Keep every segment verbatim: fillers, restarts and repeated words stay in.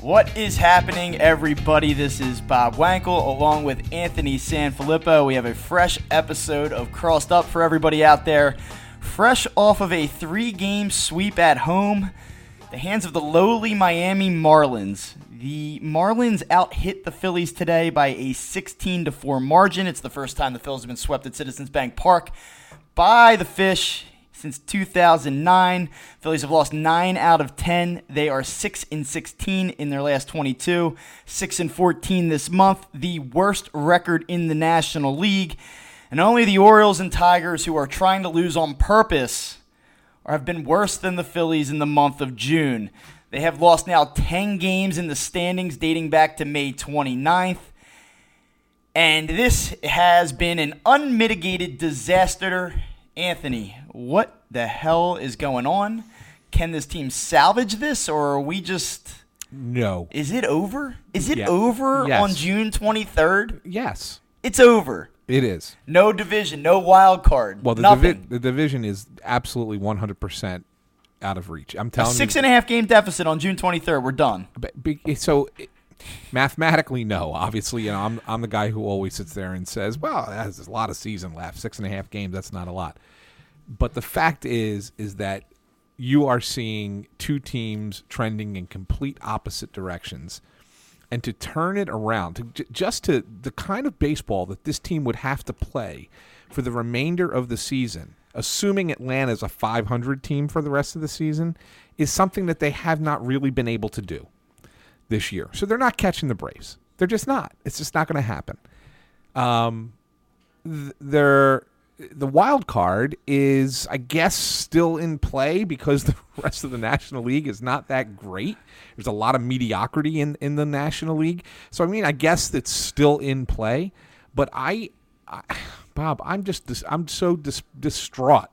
What is happening, everybody? This is Bob Wankel along with Anthony Sanfilippo. We have a fresh episode of Crossed Up for everybody out there. Fresh off of a three-game sweep at home, the hands of the lowly Miami Marlins. The Marlins out-hit the Phillies today by a sixteen to four margin. It's the first time the Phillies have been swept at Citizens Bank Park by the Fish. Since two thousand nine, Phillies have lost nine out of ten. They are six and sixteen in their last twenty-two, six and fourteen this month, the worst record in the National League. And only the Orioles and Tigers, who are trying to lose on purpose, or have been worse than the Phillies in the month of June. They have lost now ten games in the standings dating back to May twenty-ninth. And this has been an unmitigated disaster. Anthony, what the hell is going on? Can this team salvage this, or are we just... No. Is it over? Is it yeah. over yes. on June twenty-third? Yes. It's over. It is. No division, no wild card, well, the nothing. Divi- the division is absolutely one hundred percent out of reach. I'm telling you. A six-and-a-half game deficit on June twenty-third. We're done. But, be, so... It, mathematically, no. Obviously, you know, I'm I'm the guy who always sits there and says, well, there's a lot of season left. Six and a half games, that's not a lot. But the fact is, is that you are seeing two teams trending in complete opposite directions. And to turn it around, to j- just to the kind of baseball that this team would have to play for the remainder of the season, assuming Atlanta's a five hundred team for the rest of the season, is something that they have not really been able to do this year. So they're not catching the Braves. They're just not. It's just not going to happen. Um, th- they're, the wild card is, I guess, still in play because the rest of the National League is not that great. There's a lot of mediocrity in, in the National League. So, I mean, I guess it's still in play. But I, I Bob, I'm just dis- I'm so dis- distraught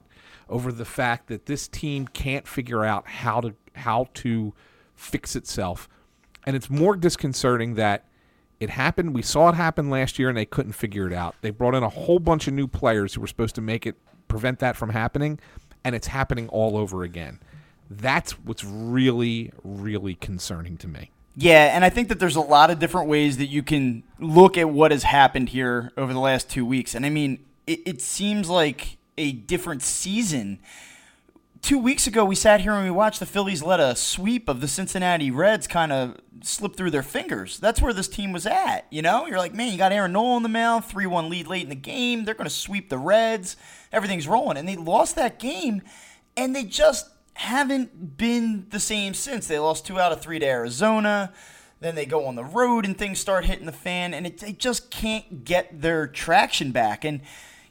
over the fact that this team can't figure out how to how to fix itself. And it's more disconcerting that it happened. We saw it happen last year, and they couldn't figure it out. They brought in a whole bunch of new players who were supposed to make it prevent that from happening, and it's happening all over again. That's what's really, really concerning to me. Yeah, and I think that there's a lot of different ways that you can look at what has happened here over the last two weeks. And, I mean, it, it seems like a different season. Two weeks ago, we sat here and we watched the Phillies let a sweep of the Cincinnati Reds kind of slip through their fingers. That's where this team was at, you know? You're like, man, you got Aaron Nola in the mound, three one lead late in the game. They're going to sweep the Reds. Everything's rolling. And they lost that game, and they just haven't been the same since. They lost two out of three to Arizona. Then they go on the road, and things start hitting the fan, and it, they just can't get their traction back. And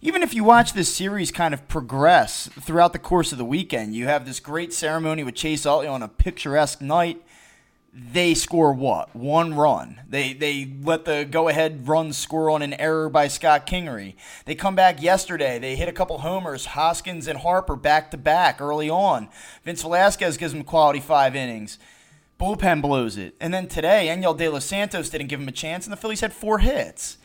even if you watch this series kind of progress throughout the course of the weekend, you have this great ceremony with Chase Utley on a picturesque night. They score what? One run. They they let the go-ahead run score on an error by Scott Kingery. They come back yesterday. They hit a couple homers, Hoskins and Harper back-to-back early on. Vince Velasquez gives them quality five innings. Bullpen blows it. And then today, Enyel De Los Santos didn't give him a chance, and the Phillies had four hits.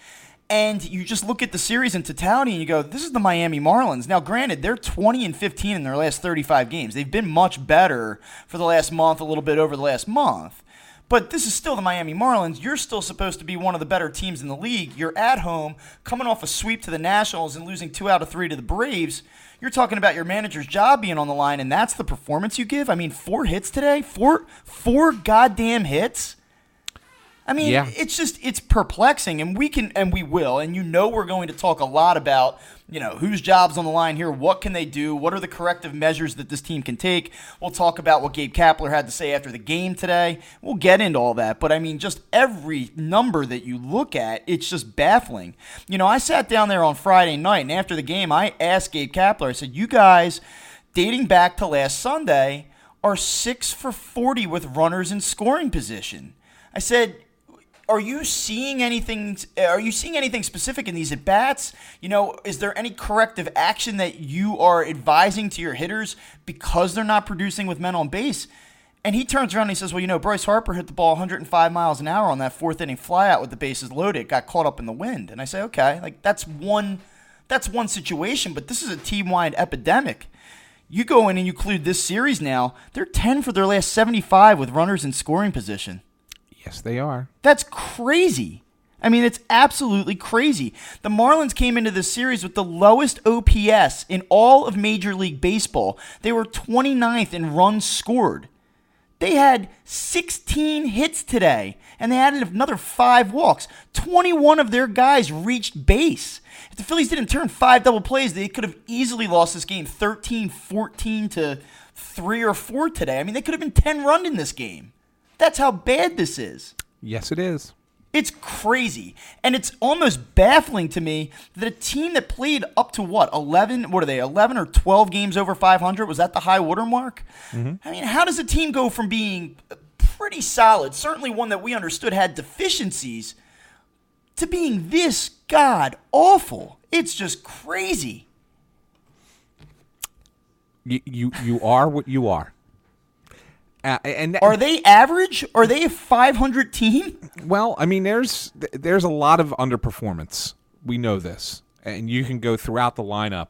And you just look at the series in totality and you go, this is the Miami Marlins. Now, granted, they're twenty and fifteen in their last thirty-five games. They've been much better for the last month, a little bit over the last month. But this is still the Miami Marlins. You're still supposed to be one of the better teams in the league. You're at home, coming off a sweep to the Nationals and losing two out of three to the Braves. You're talking about your manager's job being on the line, and that's the performance you give? I mean, four hits today? Four, four goddamn hits? I mean, yeah. it's just it's perplexing, and we can and we will, and you know we're going to talk a lot about, you know, whose job's on the line here, what can they do, what are the corrective measures that this team can take. We'll talk about what Gabe Kapler had to say after the game today. We'll get into all that, but I mean, just every number that you look at, it's just baffling. You know, I sat down there on Friday night, and after the game, I asked Gabe Kapler, I said, you guys, dating back to last Sunday, are six for forty with runners in scoring position. I said, Are you seeing anything? Are you seeing anything specific in these at bats? You know, is there any corrective action that you are advising to your hitters because they're not producing with men on base? And he turns around and he says, "Well, you know, Bryce Harper hit the ball one oh five miles an hour on that fourth inning flyout with the bases loaded. Got caught up in the wind." And I say, "Okay, like that's one, that's one situation, but this is a team-wide epidemic." You go in and you include this series now. They're ten for their last seventy-five with runners in scoring position. Yes, they are. That's crazy. I mean, it's absolutely crazy. The Marlins came into this series with the lowest O P S in all of Major League Baseball. They were twenty-ninth in runs scored. They had sixteen hits today, and they added another five walks. twenty-one of their guys reached base. If the Phillies didn't turn five double plays, they could have easily lost this game thirteen fourteen to three or four today. I mean, they could have been ten run in this game. That's how bad this is. Yes, it is. It's crazy. And it's almost baffling to me that a team that played up to what, eleven, what are they, eleven or twelve games over five hundred? Was that the high water mark? Mm-hmm. I mean, how does a team go from being pretty solid, certainly one that we understood had deficiencies, to being this god awful? It's just crazy. You, you, you are what you are. Uh, and th- are they average? Are they a five hundred team? Well, I mean, there's there's a lot of underperformance. We know this, and you can go throughout the lineup,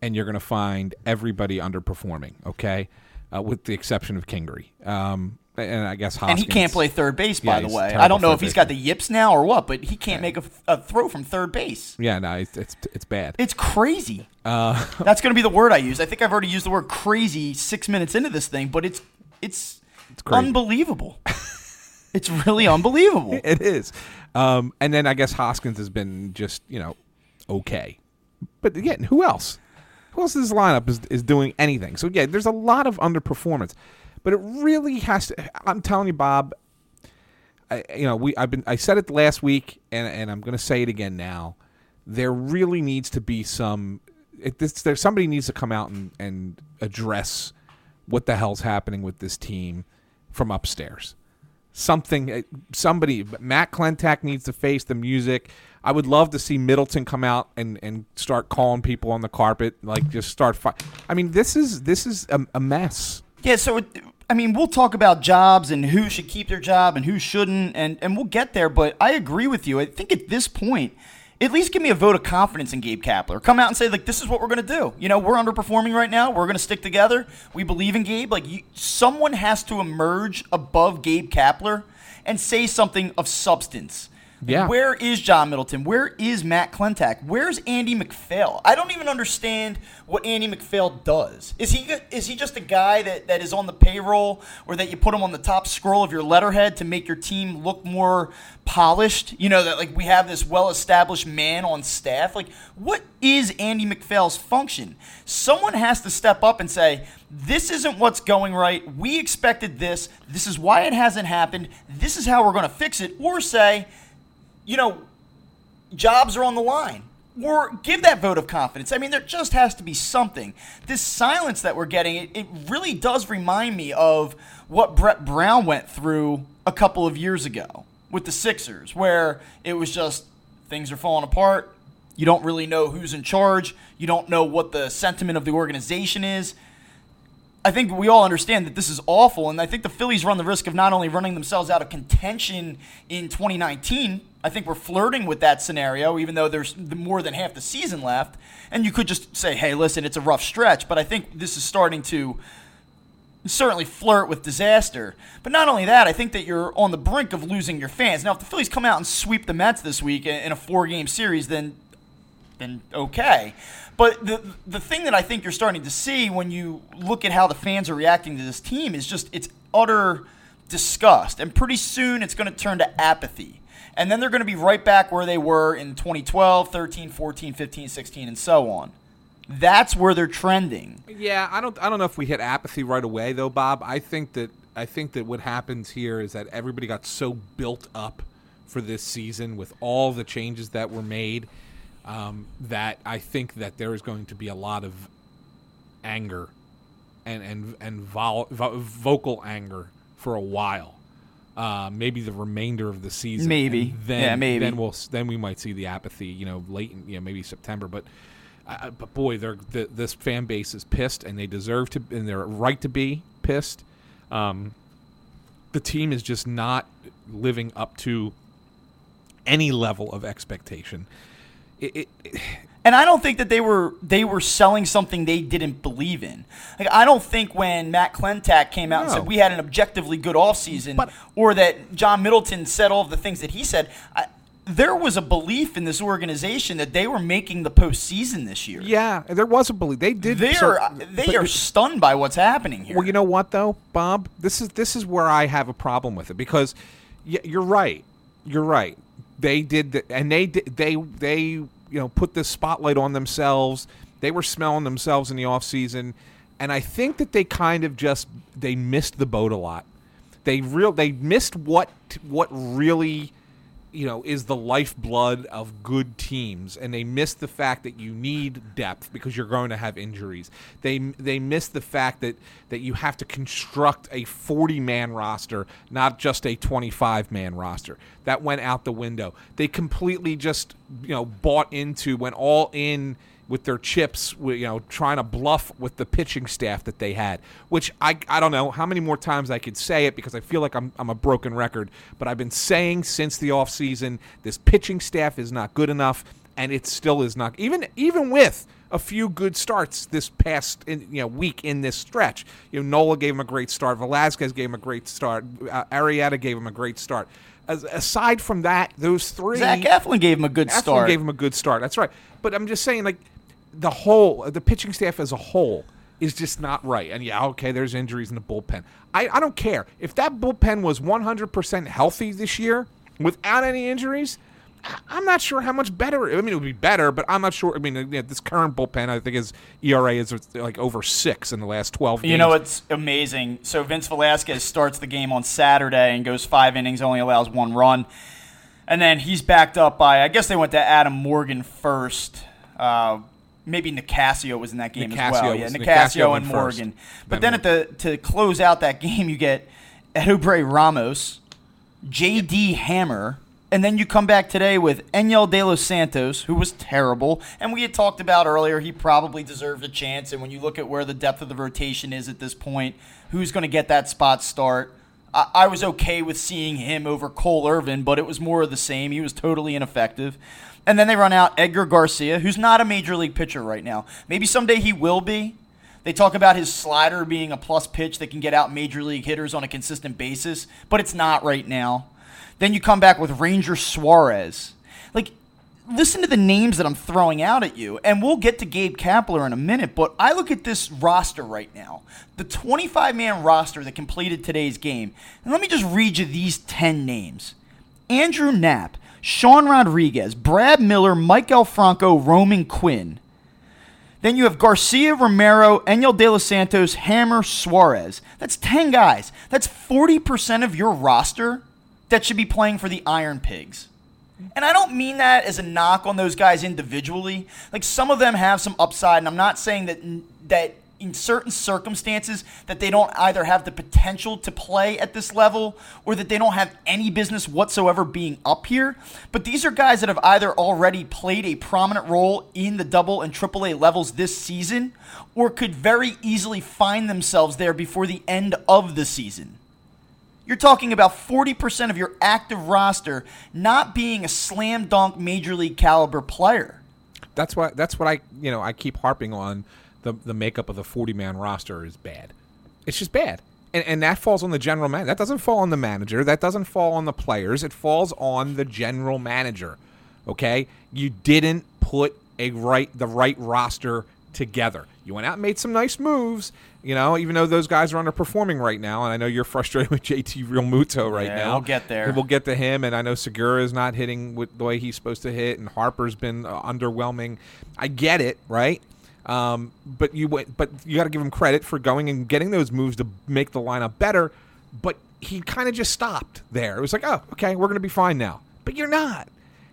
and you're going to find everybody underperforming. Okay, uh, with the exception of Kingery, um, and I guess Hoskins. And he can't play third base, by yeah, the way. I don't know if he's got the yips now or what, but he can't yeah. make a, a throw from third base. Yeah, no, it's it's, it's bad. It's crazy. Uh, That's going to be the word I use. I think I've already used the word crazy six minutes into this thing, but it's. It's, it's unbelievable. It's really unbelievable. It is. Um, and then I guess Hoskins has been just, you know, okay. But again, who else? Who else in this lineup is, is doing anything? So, yeah, there's a lot of underperformance. But it really has to – I'm telling you, Bob, I, you know, we I've been I said it last week, and, and I'm going to say it again now. There really needs to be some – there somebody needs to come out and, and address – what the hell's happening with this team from upstairs. Something, somebody, Matt Klentak needs to face the music. I would love to see Middleton come out and, and start calling people on the carpet, like just start fight. I mean, this is this is a, a mess. Yeah, so, it, I mean, we'll talk about jobs and who should keep their job and who shouldn't, and, and we'll get there, but I agree with you. I think at this point, at least give me a vote of confidence in Gabe Kapler. Come out and say, like, this is what we're going to do. You know, we're underperforming right now. We're going to stick together. We believe in Gabe. Like, you, someone has to emerge above Gabe Kapler and say something of substance. Yeah. Like, where is John Middleton? Where is Matt Klentak? Where's Andy McPhail? I don't even understand what Andy McPhail does. Is he is he just a guy that, that is on the payroll, or that you put him on the top scroll of your letterhead to make your team look more polished? You know, that like we have this well-established man on staff. Like, what is Andy McPhail's function? Someone has to step up and say, this isn't what's going right. We expected this. This is why it hasn't happened. This is how we're going to fix it. Or say, you know, jobs are on the line. Or give that vote of confidence. I mean, there just has to be something. This silence that we're getting, it, it really does remind me of what Brett Brown went through a couple of years ago with the Sixers, where it was just things are falling apart. You don't really know who's in charge. You don't know what the sentiment of the organization is. I think we all understand that this is awful, and I think the Phillies run the risk of not only running themselves out of contention in twenty nineteen, I think we're flirting with that scenario, even though there's more than half the season left, and you could just say, hey, listen, it's a rough stretch, but I think this is starting to certainly flirt with disaster. But not only that, I think that you're on the brink of losing your fans. Now, if the Phillies come out and sweep the Mets this week in a four-game series, then then okay. But the the thing that I think you're starting to see when you look at how the fans are reacting to this team is just it's utter disgust, and pretty soon it's going to turn to apathy. And then they're going to be right back where they were in twenty twelve, thirteen, fourteen, fifteen, sixteen, and so on. That's where they're trending. Yeah, I don't I don't know if we hit apathy right away though, Bob. I think that I think that what happens here is that everybody got so built up for this season with all the changes that were made um, that I think that there is going to be a lot of anger and and and vol- vocal anger for a while. Uh, maybe the remainder of the season. Maybe. Then, yeah, maybe. Then we'll then we might see the apathy, you know, late in, you know, maybe September, but Uh, but boy, they're the, this fan base is pissed, and they deserve to, and they're right to be pissed. Um, the team is just not living up to any level of expectation. It, it, it, and I don't think that they were they were selling something they didn't believe in. Like, I don't think when Matt Klentak came out no. and said we had an objectively good offseason, but, or that John Middleton said all of the things that he said. I, There was a belief in this organization that they were making the postseason this year. Yeah, there was a belief. They did. They so, are they are stunned by what's happening here. Well, you know what though, Bob? This is this is where I have a problem with it, because you're right. You're right. They did, the, and they did, they they you know put this spotlight on themselves. They were smelling themselves in the offseason, and I think that they kind of just they missed the boat a lot. They real they missed what what really. you know, is the lifeblood of good teams, and they miss the fact that you need depth because you're going to have injuries. They they miss the fact that, that you have to construct a forty-man roster, not just a twenty-five-man roster. That went out the window. They completely just, you know, bought into, went all in with their chips, you know, trying to bluff with the pitching staff that they had, which I I don't know how many more times I could say it, because I feel like I'm I'm a broken record, but I've been saying since the offseason, this pitching staff is not good enough, and it still is not. Even even with a few good starts this past in, you know week in this stretch, you know, Nola gave him a great start, Velasquez gave him a great start, uh, Arrieta gave him a great start. As, aside from that, those three, Zach Eflin gave him a good Eflin start. Eflin gave him a good start. That's right. But I'm just saying, like, the whole, the pitching staff as a whole is just not right. And yeah, okay, there's injuries in the bullpen. I, I don't care. If that bullpen was one hundred percent healthy this year without any injuries, I'm not sure how much better. I mean, it would be better, but I'm not sure. I mean, you know, this current bullpen, I think his E R A is like over six in the last twelve games. You know, it's amazing. So Vince Velasquez starts the game on Saturday and goes five innings, only allows one run. And then he's backed up by, I guess they went to Adam Morgan first, uh, maybe Nicasio was in that game Nicasio as well. Was, yeah, Nicasio, Nicasio and Morgan. First, but then, then at the to close out that game, you get Edubray Ramos, J D. Hammer, and then you come back today with Enyel De Los Santos, who was terrible. And we had talked about earlier, he probably deserved a chance. And when you look at where the depth of the rotation is at this point, who's going to get that spot start? I, I was okay with seeing him over Cole Irvin, but it was more of the same. He was totally ineffective. And then they run out Edgar Garcia, who's not a major league pitcher right now. Maybe someday he will be. They talk about his slider being a plus pitch that can get out major league hitters on a consistent basis, but it's not right now. Then you come back with Ranger Suarez. Like, listen to the names that I'm throwing out at you, and we'll get to Gabe Kapler in a minute, but I look at this roster right now, the twenty-five-man roster that completed today's game, and let me just read you these ten names. Andrew Knapp, Sean Rodriguez, Brad Miller, Mike Elfranco, Roman Quinn. Then you have Garcia, Romero, Enyel De Los Santos, Hammer, Suarez. That's ten guys. That's forty percent of your roster that should be playing for the Iron Pigs. And I don't mean that as a knock on those guys individually. Like, some of them have some upside, and I'm not saying that that in certain circumstances that they don't either have the potential to play at this level or that they don't have any business whatsoever being up here. But these are guys that have either already played a prominent role in the double and triple A levels this season or could very easily find themselves there before the end of the season. You're talking about forty percent of your active roster not being a slam dunk major league caliber player. That's why, that's what I, you know, I keep harping on. The, the makeup of the forty-man roster is bad. It's just bad. And and that falls on the general manager. That doesn't fall on the manager. That doesn't fall on the players. It falls on the general manager, okay? You didn't put a right the right roster together. You went out and made some nice moves, you know, even though those guys are underperforming right now. And I know you're frustrated with J T. Realmuto right yeah, now. I'll get there. We'll get to him. And I know Segura is not hitting with the way he's supposed to hit, and Harper's been uh, underwhelming. I get it, right? Um, but you went, but you got to give him credit for going and getting those moves to make the lineup better. But he kind of just stopped there. It was like, oh, okay, we're going to be fine now. But you're not.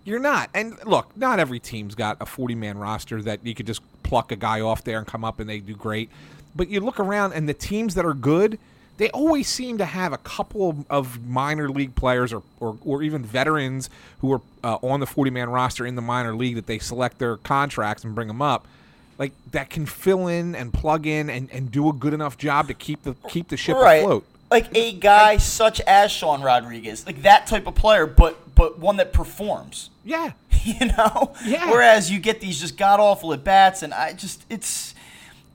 You're not. And look, not every team's got a forty-man roster that you could just pluck a guy off there and come up and they do great. But you look around, and the teams that are good, they always seem to have a couple of minor league players or or, or even veterans who are uh, on the forty-man roster in the minor league that they select their contracts and bring them up. Like that can fill in and plug in and, and do a good enough job to keep the keep the ship right. afloat. Like a guy like, such as Sean Rodriguez, like that type of player, but but one that performs. Yeah, you know. Yeah. Whereas you get these just god awful at bats, and I just it's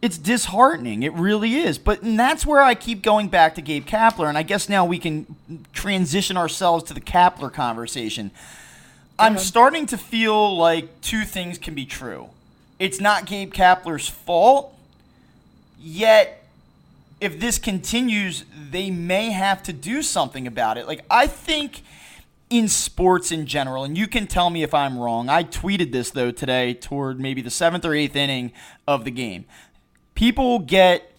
it's disheartening. It really is. But and that's where I keep going back to Gabe Kapler, and I guess now we can transition ourselves to the Kapler conversation. I'm okay. starting to feel like two things can be true. It's not Gabe Kapler's fault, yet if this continues, they may have to do something about it. Like, I think in sports in general, and you can tell me if I'm wrong. I tweeted this, though, today toward maybe the seventh or eighth inning of the game. People get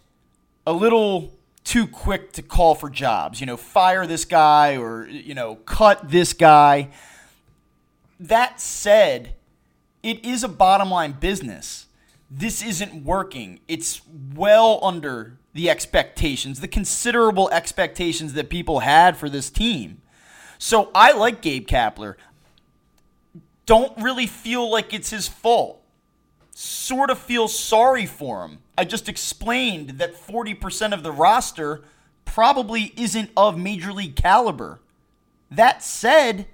a little too quick to call for jobs. You know, fire this guy or, you know, cut this guy. That said, it is a bottom-line business. This isn't working. It's well under the expectations, the considerable expectations that people had for this team. So I like Gabe Kapler. Don't really feel like it's his fault. Sort of feel sorry for him. I just explained that forty percent of the roster probably isn't of major league caliber. That said,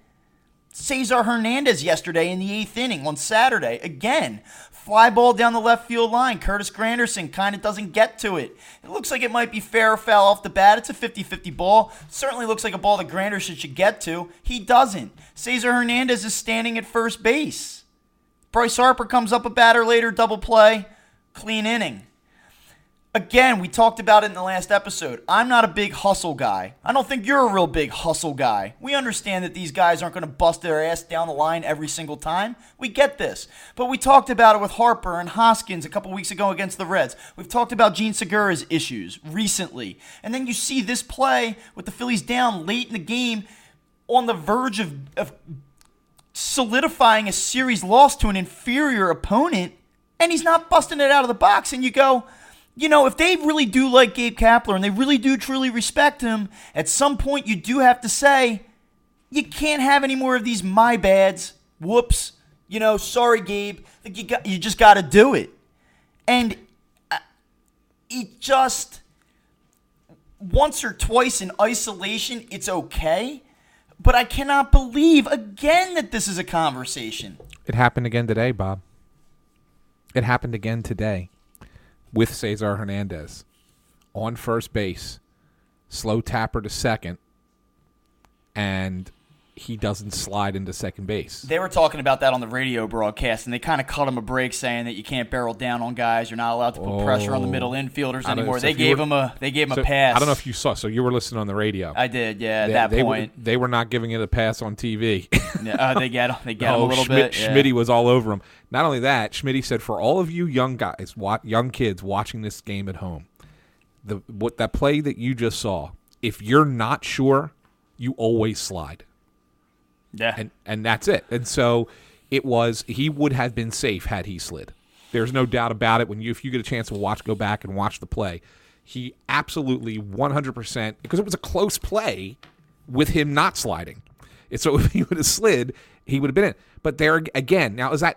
Cesar Hernandez yesterday in the eighth inning on Saturday. Again, fly ball down the left field line. Curtis Granderson kind of doesn't get to it. It looks like it might be fair or foul off the bat. It's a fifty-fifty ball. Certainly looks like a ball that Granderson should get to. He doesn't. Cesar Hernandez is standing at first base. Bryce Harper comes up a batter later, double play, clean inning. Again, we talked about it in the last episode. I'm not a big hustle guy. I don't think you're a real big hustle guy. We understand that these guys aren't going to bust their ass down the line every single time. We get this. But we talked about it with Harper and Hoskins a couple weeks ago against the Reds. We've talked about Jean Segura's issues recently. And then you see this play with the Phillies down late in the game on the verge of, of solidifying a series loss to an inferior opponent, and he's not busting it out of the box, and you go, you know, if they really do like Gabe Kapler and they really do truly respect him, at some point you do have to say, you can't have any more of these my bads, whoops, you know, sorry, Gabe. Like you got, you just got to do it. And it just, once or twice in isolation, it's okay. But I cannot believe, again, that this is a conversation. It happened again today, Bob. It happened again today. With Cesar Hernandez on first base, slow tapper to second, and he doesn't slide into second base. They were talking about that on the radio broadcast, and they kind of cut him a break, saying that you can't barrel down on guys. You're not allowed to put oh. pressure on the middle infielders anymore. So they gave were, him a they gave him so a pass. I don't know if you saw. So you were listening on the radio. I did, yeah. They, at that they point, were, they were not giving it a pass on T V. yeah, uh, they got they got oh, him a little Schmidt, bit. Yeah. Schmitty was all over him. Not only that, Schmitty said, "For all of you young guys, young kids watching this game at home, the what that play that you just saw. If you're not sure, you always slide." Yeah. And and that's it. And so it was he would have been safe had he slid. There's no doubt about it. When you if you get a chance to watch, go back and watch the play. He absolutely one hundred percent, because it was a close play with him not sliding. And so if he would have slid, he would have been in. But there again, now is that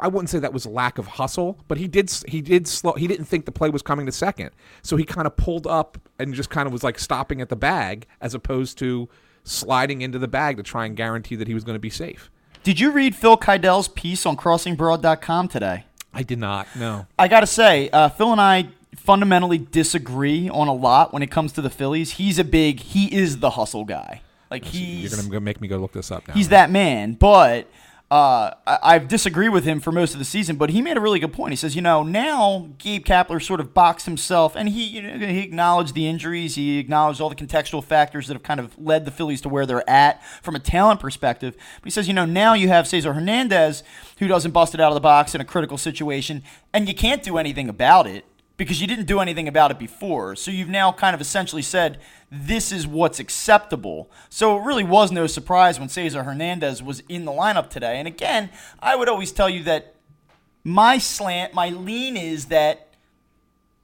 I wouldn't say that was lack of hustle, but he did he did slow he didn't think the play was coming to second. So he kind of pulled up and just kind of was like stopping at the bag as opposed to sliding into the bag to try and guarantee that he was going to be safe. Did you read Phil Keidel's piece on crossing broad dot com today? I did not, no. I got to say, uh, Phil and I fundamentally disagree on a lot when it comes to the Phillies. He's a big, he is the hustle guy. Like he's, You're going to make me go look this up now. He's right? That man, but Uh, I've disagreed with him for most of the season, but he made a really good point. He says, you know, now Gabe Kapler sort of boxed himself, and he you know, he acknowledged the injuries. He acknowledged all the contextual factors that have kind of led the Phillies to where they're at from a talent perspective. But he says, you know, now you have Cesar Hernandez, who doesn't bust it out of the box in a critical situation, and you can't do anything about it because you didn't do anything about it before. So you've now kind of essentially said, this is what's acceptable. So it really was no surprise when Cesar Hernandez was in the lineup today. And again, I would always tell you that my slant, my lean is that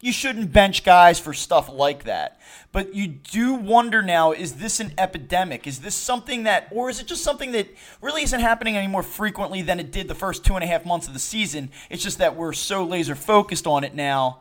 you shouldn't bench guys for stuff like that. But you do wonder now, is this an epidemic? Is this something that, or is it just something that really isn't happening any more frequently than it did the first two and a half months of the season? It's just that we're so laser focused on it now.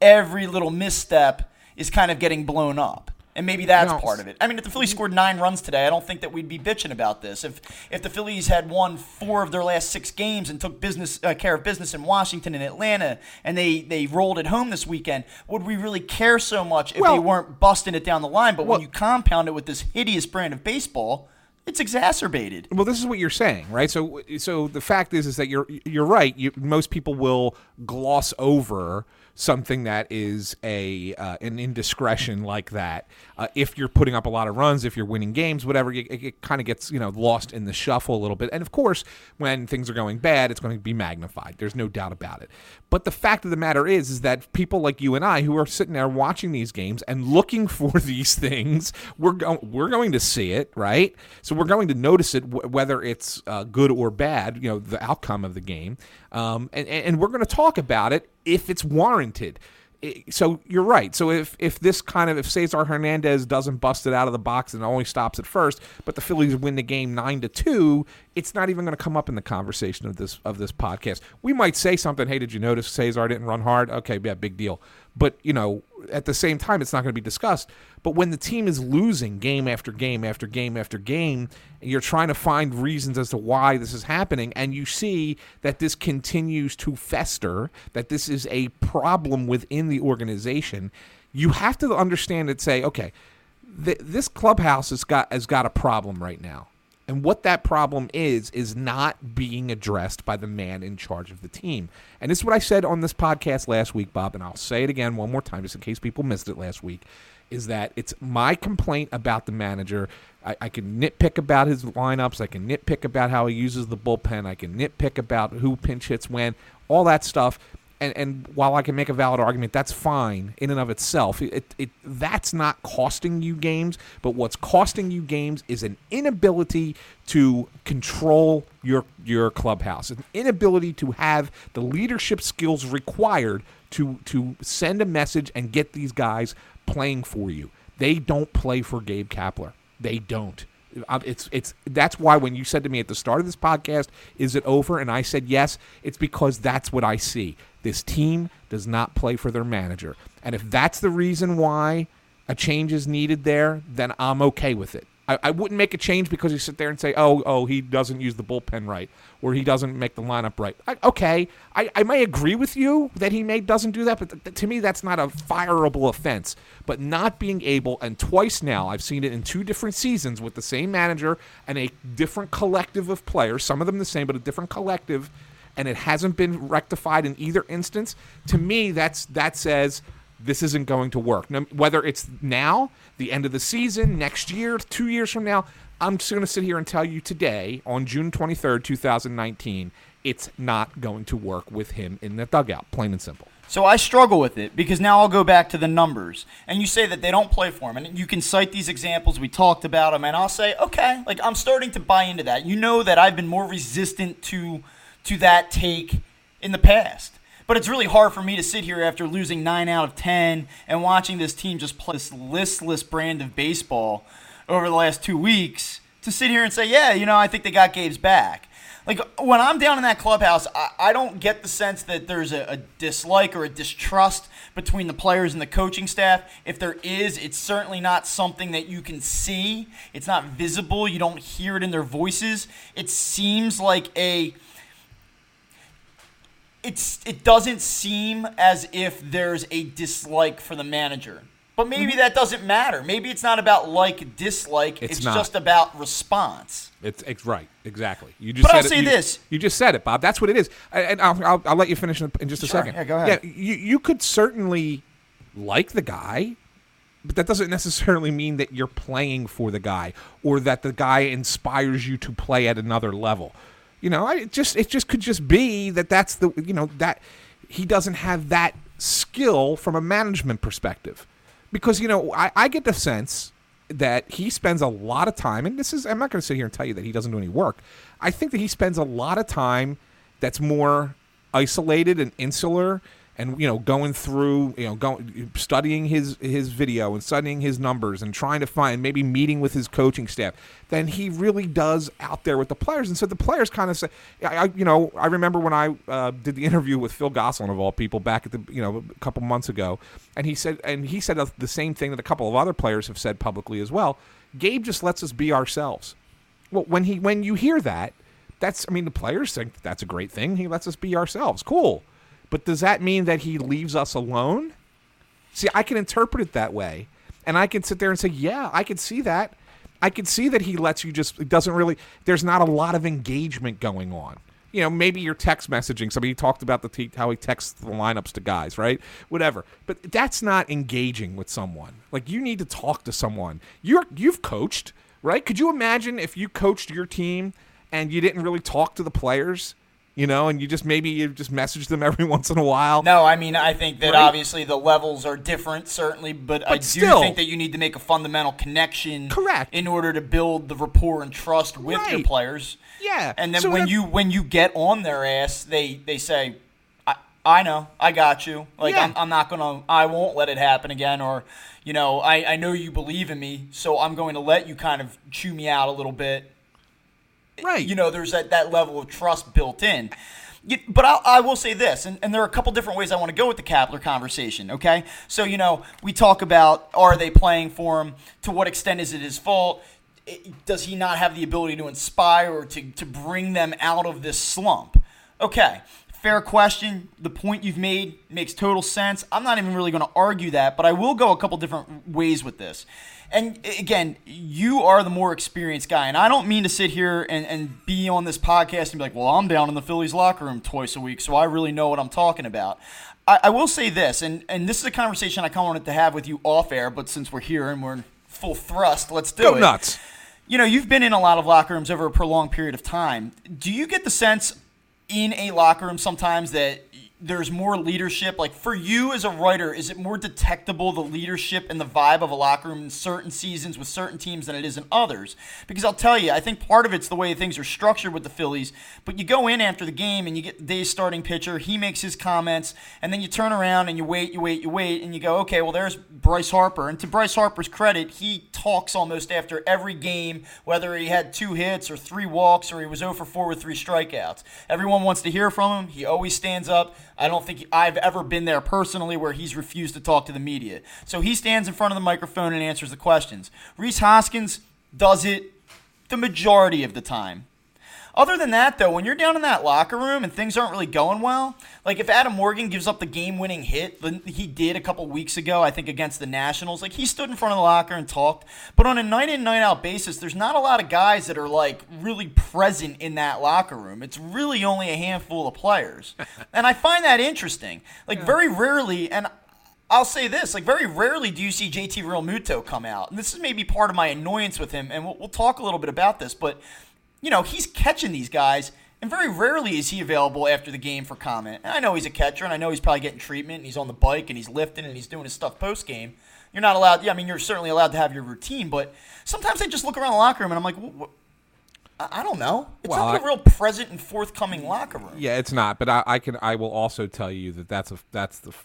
Every little misstep is kind of getting blown up. And maybe that's no. part of it. I mean, if the Phillies scored nine runs today, I don't think that we'd be bitching about this. If if the Phillies had won four of their last six games and took business uh, care of business in Washington and Atlanta, and they, they rolled at home this weekend, would we really care so much if well, they weren't busting it down the line? But well, when you compound it with this hideous brand of baseball, it's exacerbated. Well, this is what you're saying, right? So so the fact is is that you're you're right. You, most people will gloss over something that is a uh, an indiscretion like that. Uh, if you're putting up a lot of runs, if you're winning games, whatever, it, it kind of gets you know lost in the shuffle a little bit. And of course, when things are going bad, it's going to be magnified. There's no doubt about it. But the fact of the matter is, is that people like you and I who are sitting there watching these games and looking for these things, we're going we're going to see it, right? So we're going to notice it, w- whether it's uh, good or bad. You know, the outcome of the game, um, and and we're going to talk about it if it's warranted. So you're right. So if, if this kind of, if Cesar Hernandez doesn't bust it out of the box and only stops at first, but the Phillies win the game nine to two, it's not even going to come up in the conversation of this of this podcast. We might say something, hey, did you notice Cesar didn't run hard? Okay, yeah, big deal. But, you know, at the same time, it's not going to be discussed. But when the team is losing game after game after game after game, you're trying to find reasons as to why this is happening, and you see that this continues to fester, that this is a problem within the organization, you have to understand and say, okay, th- this clubhouse has got has got a problem right now. And what that problem is, is not being addressed by the man in charge of the team. And this is what I said on this podcast last week, Bob, and I'll say it again one more time just in case people missed it last week, is that it's my complaint about the manager. I, I can nitpick about his lineups. I can nitpick about how he uses the bullpen. I can nitpick about who pinch hits when, all that stuff. And, and while I can make a valid argument, that's fine in and of itself. It, it that's not costing you games, but what's costing you games is an inability to control your your clubhouse, an inability to have the leadership skills required to to send a message and get these guys playing for you. They don't play for Gabe Kapler. They don't. It's it's that's why when you said to me at the start of this podcast, is it over? And I said yes. It's because that's what I see. This team does not play for their manager. And if that's the reason why a change is needed there, then I'm okay with it. I, I wouldn't make a change because you sit there and say, oh, oh, he doesn't use the bullpen right, or he doesn't make the lineup right. I, okay, I, I may agree with you that he may doesn't do that, but th- th- to me that's not a fireable offense. But not being able, and twice now, I've seen it in two different seasons with the same manager and a different collective of players, some of them the same, but a different collective, and it hasn't been rectified in either instance. To me, that's that says this isn't going to work. Now, whether it's now, the end of the season, next year, two years from now, I'm just going to sit here and tell you today, on June twenty-third, twenty nineteen, it's not going to work with him in the dugout, plain and simple. So I struggle with it because now I'll go back to the numbers. And you say that they don't play for him. And you can cite these examples. We talked about them. And I'll say, okay, like I'm starting to buy into that. You know that I've been more resistant to to that take in the past. But it's really hard for me to sit here after losing nine out of ten and watching this team just play this listless brand of baseball over the last two weeks to sit here and say, yeah, you know, I think they got Gabe's back. Like, when I'm down in that clubhouse, I, I don't get the sense that there's a, a dislike or a distrust between the players and the coaching staff. If there is, it's certainly not something that you can see. It's not visible. You don't hear it in their voices. It seems like a... It's it doesn't seem as if there's a dislike for the manager. But maybe that doesn't matter. Maybe it's not about like, dislike. It's, it's just about response. It's, it's right. Exactly. You just. But said I'll it, say you, this. You just said it, Bob. That's what it is. And I'll, I'll, I'll let you finish in just a sure. second. Yeah, go ahead. Yeah, you, you could certainly like the guy, but that doesn't necessarily mean that you're playing for the guy or that the guy inspires you to play at another level. You know, I just it just could just be that that's the, you know, that he doesn't have that skill from a management perspective. Because, you know, I, I get the sense that he spends a lot of time, and this is, I'm not going to sit here and tell you that he doesn't do any work. I think that he spends a lot of time that's more isolated and insular and, you know, going through, you know, going studying his, his video and studying his numbers and trying to find, maybe meeting with his coaching staff, than he really does out there with the players. And so the players kind of say, I, you know, I remember when I uh, did the interview with Phil Gosselin of all people back at the, you know, a couple months ago, and he said, and he said the same thing that a couple of other players have said publicly as well. Gabe just lets us be ourselves. Well, when he, when you hear that, that's, I mean, the players think that that's a great thing. He lets us be ourselves. Cool. But does that mean that he leaves us alone? See, I can interpret it that way. And I can sit there and say, yeah, I can see that. I can see that he lets you just, it doesn't really, there's not a lot of engagement going on. You know, maybe you're text messaging. Somebody talked about the t- how he texts the lineups to guys, right? Whatever. But that's not engaging with someone. Like, you need to talk to someone. You're, you've coached, right? Could you imagine if you coached your team and you didn't really talk to the players? You know, and you just maybe you just message them every once in a while. No, I mean, I think that right? obviously the levels are different, certainly, but, but I do still, think that you need to make a fundamental connection correct. in order to build the rapport and trust with right. your players. Yeah. And then so when that, you when you get on their ass, they, they say, I, I know, I got you. Like, yeah. I'm, I'm not going to, I won't let it happen again. Or, you know, I, I know you believe in me, so I'm going to let you kind of chew me out a little bit. Right. You know, there's that, that level of trust built in. But I'll, I will say this, and, and there are a couple different ways I want to go with the Kapler conversation, okay? So, you know, we talk about, are they playing for him? To what extent is it his fault? Does he not have the ability to inspire or to, to bring them out of this slump? Okay, fair question. The point you've made makes total sense. I'm not even really going to argue that, but I will go a couple different ways with this. And again, you are the more experienced guy, and I don't mean to sit here and, and be on this podcast and be like, well, I'm down in the Phillies locker room twice a week, so I really know what I'm talking about. I, I will say this, and, and this is a conversation I kind of wanted to have with you off air, but since we're here and we're in full thrust, let's do it. Go nuts. You know, you've been in a lot of locker rooms over a prolonged period of time. Do you get the sense in a locker room sometimes that there's more leadership? Like, for you as a writer, is it more detectable, the leadership and the vibe of a locker room in certain seasons with certain teams than it is in others? Because I'll tell you, I think part of it's the way things are structured with the Phillies, but you go in after the game and you get Day's starting pitcher, he makes his comments, and then you turn around and you wait, you wait, you wait, and you go, okay, well, there's Bryce Harper. And to Bryce Harper's credit, he talks almost after every game, whether he had two hits or three walks or he was oh for four with three strikeouts. Everyone wants to hear from him. He always stands up. I don't think I've ever been there personally where he's refused to talk to the media. So he stands in front of the microphone and answers the questions. Rhys Hoskins does it the majority of the time. Other than that, though, when you're down in that locker room and things aren't really going well, like if Adam Morgan gives up the game-winning hit he did a couple weeks ago, I think against the Nationals, like he stood in front of the locker and talked. But on a night-in, night-out basis, there's not a lot of guys that are like really present in that locker room. It's really only a handful of players. And I find that interesting. Like very rarely, and I'll say this, like very rarely do you see J T. Realmuto come out. And this is maybe part of my annoyance with him, and we'll, we'll talk a little bit about this, but you know, he's catching these guys, and very rarely is he available after the game for comment. And I know he's a catcher, and I know he's probably getting treatment, and he's on the bike, and he's lifting, and he's doing his stuff post-game. You're not allowed – yeah, I mean, you're certainly allowed to have your routine, but sometimes I just look around the locker room, and I'm like, what? I don't know. It's well, not like a real present and forthcoming locker room. Yeah, it's not, but I, I can. I will also tell you that that's a that's the –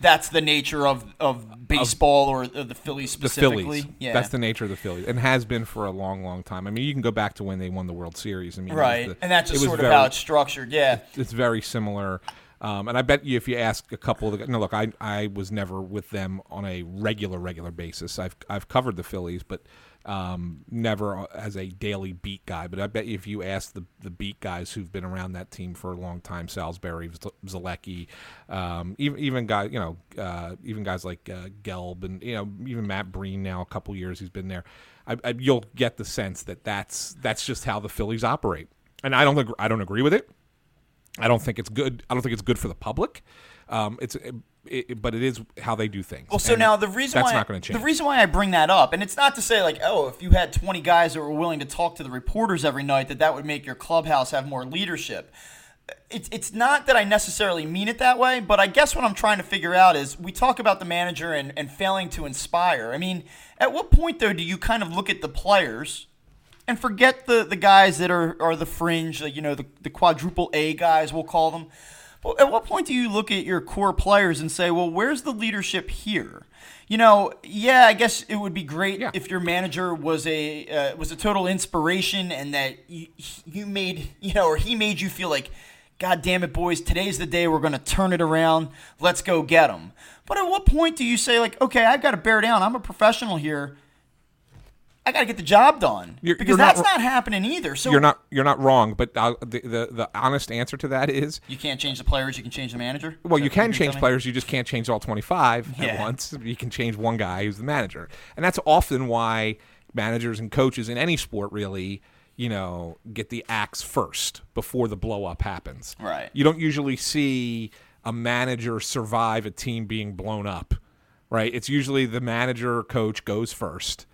that's the nature of, of baseball or the Phillies specifically. The Phillies. Yeah. That's the nature of the Phillies and has been for a long, long time. I mean, you can go back to when they won the World Series. I mean, right, the, and that's just sort of very, how it's structured, yeah. It, it's very similar. Um, and I bet you if you ask a couple of the – no, look, I I was never with them on a regular, regular basis. I've I've covered the Phillies, but Um, never as a daily beat guy, but I bet if you ask the, the beat guys who've been around that team for a long time, Salisbury, Zalecki, um, even even guys, you know, uh, even guys like uh, Gelb, and you know, even Matt Breen now, a couple years he's been there. I, I, you'll get the sense that that's that's just how the Phillies operate, and I don't agree, I don't agree with it. I don't think it's good. I don't think it's good for the public. Um, it's it, it, but it is how they do things. Well, so and now the reason that's why not going to change. The reason why I bring that up, and it's not to say like, oh, if you had twenty guys that were willing to talk to the reporters every night, that that would make your clubhouse have more leadership. It's it's not that I necessarily mean it that way, but I guess what I'm trying to figure out is we talk about the manager and, and failing to inspire. I mean, at what point though do you kind of look at the players? And forget the, the guys that are, are the fringe, you know, the, the quadruple A guys, we'll call them. But at what point do you look at your core players and say, well, where's the leadership here? You know, yeah, I guess it would be great yeah. if your manager was a uh, was a total inspiration and that you, you made, you know, or he made you feel like, God damn it, boys, today's the day we're going to turn it around. Let's go get them. But at what point do you say, like, okay, I've got to bear down. I'm a professional here. I got to get the job done you're, because you're that's not, not happening either. So you're not you're not wrong, but uh, the, the the honest answer to that is you can't change the players. You can change the manager. Well, you can change players. You just can't change all twenty-five yeah. at once. You can change one guy who's the manager, and that's often why managers and coaches in any sport really, you know, get the axe first before the blow up happens. Right. You don't usually see a manager survive a team being blown up. Right. It's usually the manager or coach goes first.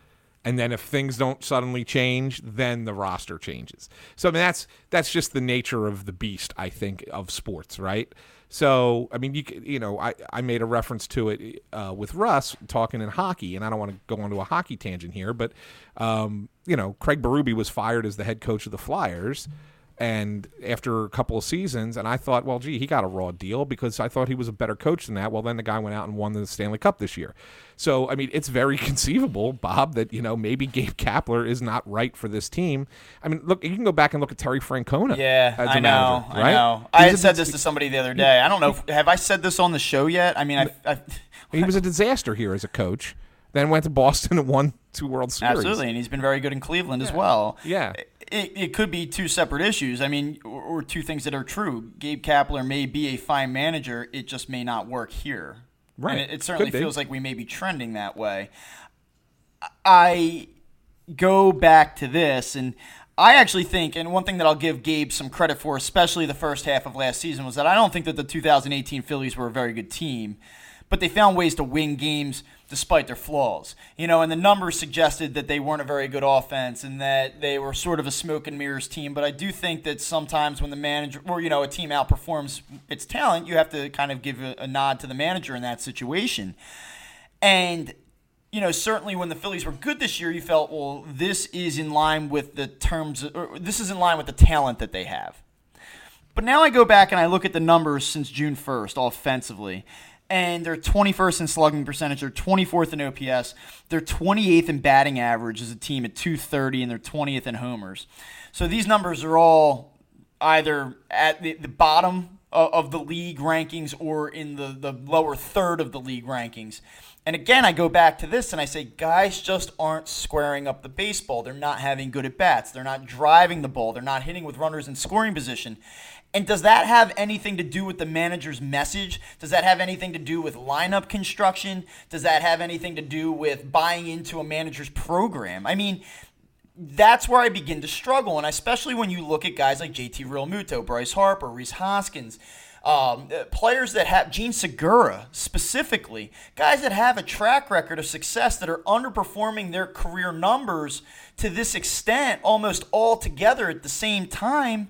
And then if things don't suddenly change, then the roster changes. So I mean, that's that's just the nature of the beast, I think, of sports, right? So I mean, you you know, I, I made a reference to it uh, with Russ talking in hockey, and I don't want to go onto a hockey tangent here, but um, you know, Craig Berube was fired as the head coach of the Flyers, and after a couple of seasons, and I thought, well, gee, he got a raw deal because I thought he was a better coach than that. Well, then the guy went out and won the Stanley Cup this year. So, I mean, it's very conceivable, Bob, that, you know, maybe Gabe Kapler is not right for this team. I mean, look, you can go back and look at Terry Francona. Yeah, as I, a know, manager, right? I know. He's I had said dis- this to somebody the other day. I don't know. If, have I said this on the show yet? I mean, I, I he was a disaster here as a coach, then went to Boston and won two World Series. Absolutely, and he's been very good in Cleveland yeah. as well. Yeah. It, it could be two separate issues. I mean, or, or two things that are true. Gabe Kapler may be a fine manager. It just may not work here. Right. And it, it certainly feels like we may be trending that way. I go back to this, and I actually think, and one thing that I'll give Gabe some credit for, especially the first half of last season, was that I don't think that the two thousand eighteen Phillies were a very good team, but they found ways to win games despite their flaws. You know, and the numbers suggested that they weren't a very good offense and that they were sort of a smoke and mirrors team, but I do think that sometimes when the manager, or, you know, a team outperforms its talent, you have to kind of give a, a nod to the manager in that situation. And, you know, certainly when the Phillies were good this year, you felt, well, this is in line with the terms, or this is in line with the talent that they have. But now I go back and I look at the numbers since June first offensively, and they're twenty-first in slugging percentage, they're twenty-fourth in O P S, they're twenty-eighth in batting average as a team at two thirty, and they're twentieth in homers. So these numbers are all either at the, the bottom of, of the league rankings or in the, the lower third of the league rankings. And again, I go back to this and I say, guys just aren't squaring up the baseball. They're not having good at-bats. They're not driving the ball. They're not hitting with runners in scoring position. And does that have anything to do with the manager's message? Does that have anything to do with lineup construction? Does that have anything to do with buying into a manager's program? I mean, that's where I begin to struggle, and especially when you look at guys like J T. Realmuto, Bryce Harper, Reese Hoskins, um, players that have – Jean Segura specifically, guys that have a track record of success that are underperforming their career numbers to this extent almost all together at the same time.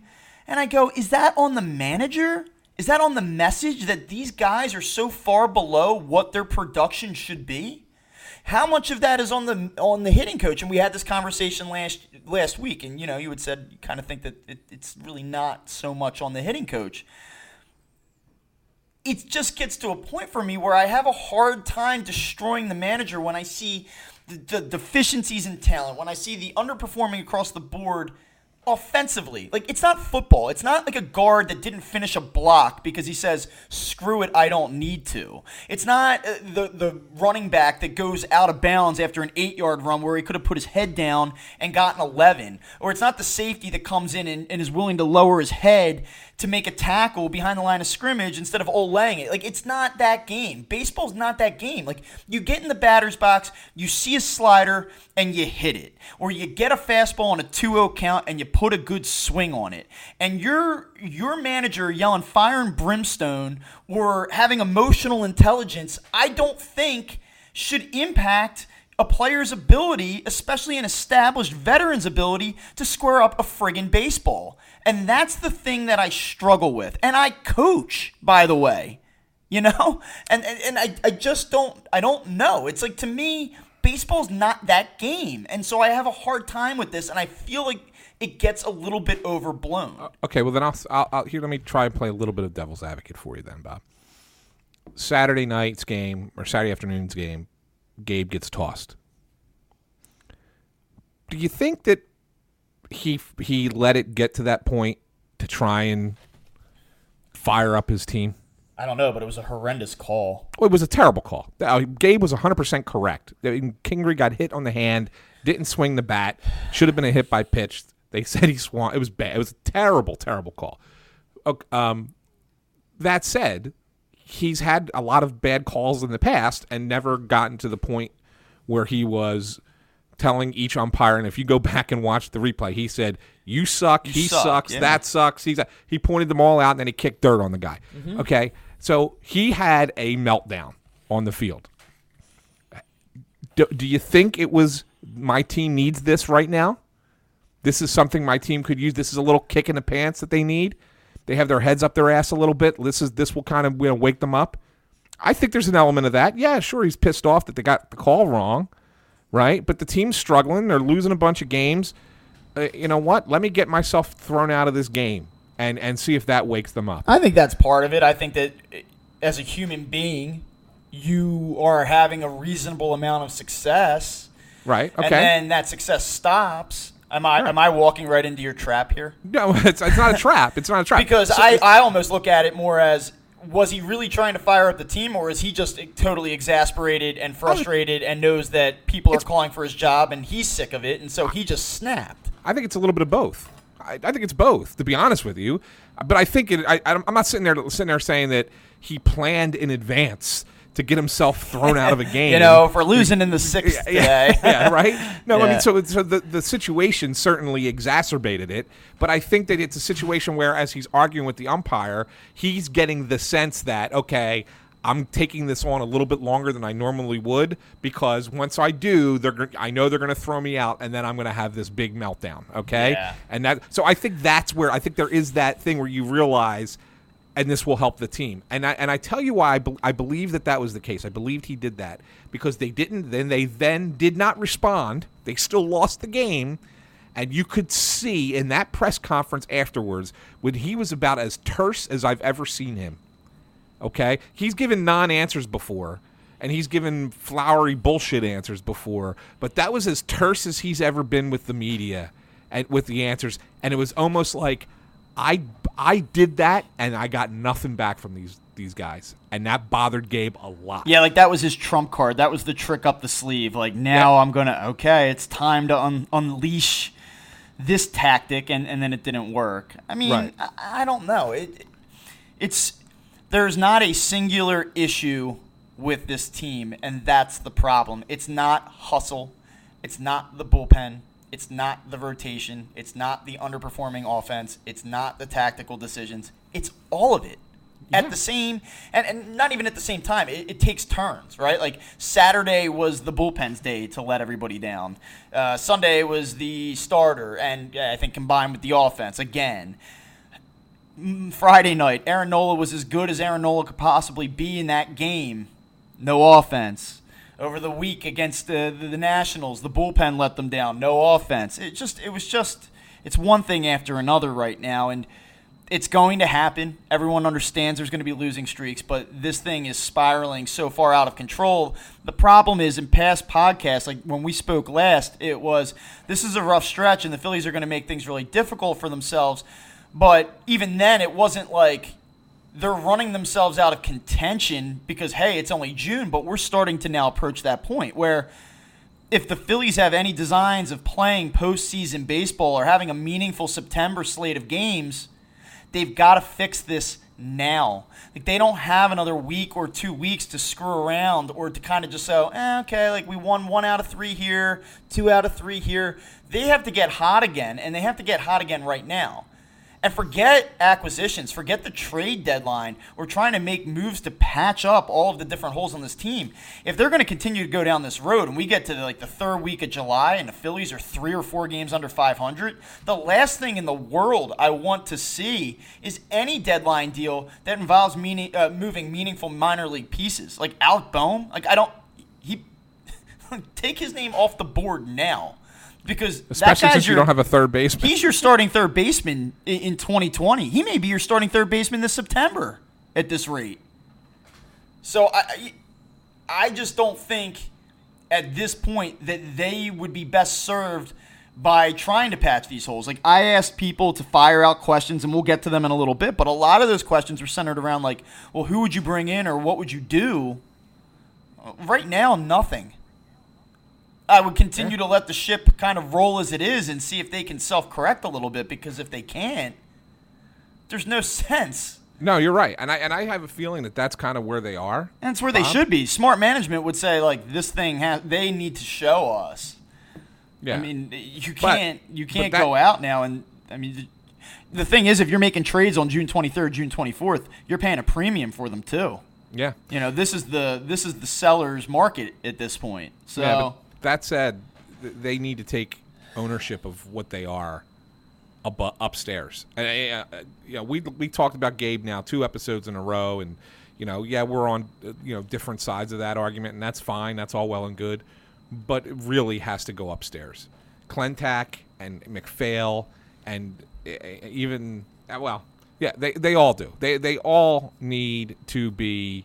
And I go, is that on the manager? Is that on the message that these guys are so far below what their production should be? How much of that is on the on the hitting coach? And we had this conversation last last week, and you know, you had said you kind of think that it, it's really not so much on the hitting coach. It just gets to a point for me where I have a hard time destroying the manager when I see the, the deficiencies in talent, when I see the underperforming across the board offensively. Like, it's not football. It's not like a guard that didn't finish a block because he says, screw it, I don't need to. It's not uh, the, the running back that goes out of bounds after an eight-yard run where he could have put his head down and gotten eleven. Or it's not the safety that comes in and, and is willing to lower his head to make a tackle behind the line of scrimmage instead of olaying it. Like, it's not that game. Baseball's not that game. Like, you get in the batter's box, you see a slider, and you hit it. Or you get a fastball on a two oh count, and you put a good swing on it. And your, your manager yelling fire and brimstone or having emotional intelligence, I don't think should impact a player's ability, especially an established veteran's ability, to square up a friggin' baseball. And that's the thing that I struggle with. And I coach, by the way, you know? And and, and I, I just don't, I don't know. It's like, to me, baseball's not that game. And so I have a hard time with this, and I feel like it gets a little bit overblown. Uh, okay, well then I'll, I'll, I'll, here, let me try and play a little bit of devil's advocate for you then, Bob. Saturday night's game, or Saturday afternoon's game, Gabe gets tossed. Do you think that He he let it get to that point to try and fire up his team? I don't know, but it was a horrendous call. Well, it was a terrible call. Gabe was one hundred percent correct. Kingery got hit on the hand, didn't swing the bat, should have been a hit by pitch. They said he swung. It was bad. It was a terrible, terrible call. Um, that said, he's had a lot of bad calls in the past and never gotten to the point where he was telling each umpire, and if you go back and watch the replay, he said, you suck, you he suck, sucks, yeah. that sucks. He's, he pointed them all out, and then he kicked dirt on the guy. Mm-hmm. Okay? So he had a meltdown on the field. Do, do you think it was, my team needs this right now? This is something my team could use. This is a little kick in the pants that they need. They have their heads up their ass a little bit. This is this will kind of, you know, wake them up. I think there's an element of that. Yeah, sure, he's pissed off that they got the call wrong. Right, but the team's struggling. They're losing a bunch of games. Uh, you know what? Let me get myself thrown out of this game and, and see if that wakes them up. I think that's part of it. I think that as a human being, you are having a reasonable amount of success. Right, okay. And then that success stops. Am I right. am I walking right into your trap here? No, it's it's not a trap. It's not a trap. Because so, I, I almost look at it more as, was he really trying to fire up the team, or is he just totally exasperated and frustrated and knows that people are calling for his job and he's sick of it, and so he just snapped? I think it's a little bit of both. I, I think it's both, to be honest with you. But I think it, I, I'm not sitting there sitting there saying that he planned in advance to get himself thrown out of a game. You know, for losing in the sixth today. Yeah, yeah, right? No, yeah. I mean, so, so the, the situation certainly exacerbated it, but I think that it's a situation where, as he's arguing with the umpire, he's getting the sense that, okay, I'm taking this on a little bit longer than I normally would, because once I do, they're, I know they're going to throw me out, and then I'm going to have this big meltdown, okay? Yeah. And that, so I think that's where, I think there is that thing where you realize, and this will help the team. And I and I tell you why I, be, I believe that that was the case. I believed he did that because they didn't. Then they then did not respond. They still lost the game, and you could see in that press conference afterwards when he was about as terse as I've ever seen him. Okay, he's given non-answers before, and he's given flowery bullshit answers before, but that was as terse as he's ever been with the media and with the answers. And it was almost like, I I did that, and I got nothing back from these, these guys. And that bothered Gabe a lot. Yeah, like that was his trump card. That was the trick up the sleeve. Like, now yeah. I'm going to, okay, it's time to un- unleash this tactic, and, and then it didn't work. I mean, right. I, I don't know. It, it's there's not a singular issue with this team, and that's the problem. It's not hustle. It's not the bullpen. It's not the rotation. It's not the underperforming offense. It's not the tactical decisions. It's all of it yeah. at the same and, – and not even at the same time. It, it takes turns, right? Like Saturday was the bullpen's day to let everybody down. Uh, Sunday was the starter, and yeah, I think combined with the offense again. Friday night, Aaron Nola was as good as Aaron Nola could possibly be in that game. No offense. Over the week against the, the, the Nationals, the bullpen let them down. No offense. It just, it was just, it's one thing after another right now, and it's going to happen. Everyone understands there's going to be losing streaks, but this thing is spiraling so far out of control. The problem is, in past podcasts, like when we spoke last, it was this is a rough stretch and the Phillies are going to make things really difficult for themselves. But even then, it wasn't like they're running themselves out of contention because, hey, it's only June, but we're starting to now approach that point where if the Phillies have any designs of playing postseason baseball or having a meaningful September slate of games, they've got to fix this now. Like, they don't have another week or two weeks to screw around or to kind of just say, eh, okay, like we won one out of three here, two out of three here. They have to get hot again, and they have to get hot again right now. And forget acquisitions, forget the trade deadline or trying to make moves to patch up all of the different holes on this team. If they're going to continue to go down this road and we get to like the third week of July and the Phillies are three or four games under five hundred, the last thing in the world I want to see is any deadline deal that involves meaning, uh, moving meaningful minor league pieces. Like Alec Bohm, like I don't he take his name off the board now. Because especially that since your, you don't have a third baseman. He's your starting third baseman in twenty twenty. He may be your starting third baseman this September at this rate. So I, I just don't think at this point that they would be best served by trying to patch these holes. Like I asked people to fire out questions, and we'll get to them in a little bit, but a lot of those questions were centered around like, well, who would you bring in or what would you do? Right now, nothing. I would continue to let the ship kind of roll as it is and see if they can self-correct a little bit, because if they can't, there's no sense. No, you're right. And I and I have a feeling that that's kind of where they are. And it's where Bob. They should be. Smart management would say, like, this thing, ha- they need to show us. Yeah. I mean, you can't but, you can't that, go out now. And, I mean, the, the thing is, if you're making trades on June twenty-third, June twenty-fourth, you're paying a premium for them too. Yeah. You know, this is the, this is the seller's market at this point. So. Yeah, but- That said, they need to take ownership of what they are ab- upstairs. And uh, you know, we we talked about Gabe now two episodes in a row, and you know, yeah, we're on uh, you know different sides of that argument, and that's fine. That's all well and good, but it really has to go upstairs. Klentak and McPhail, and uh, even uh, well, yeah, they they all do. They they all need to be.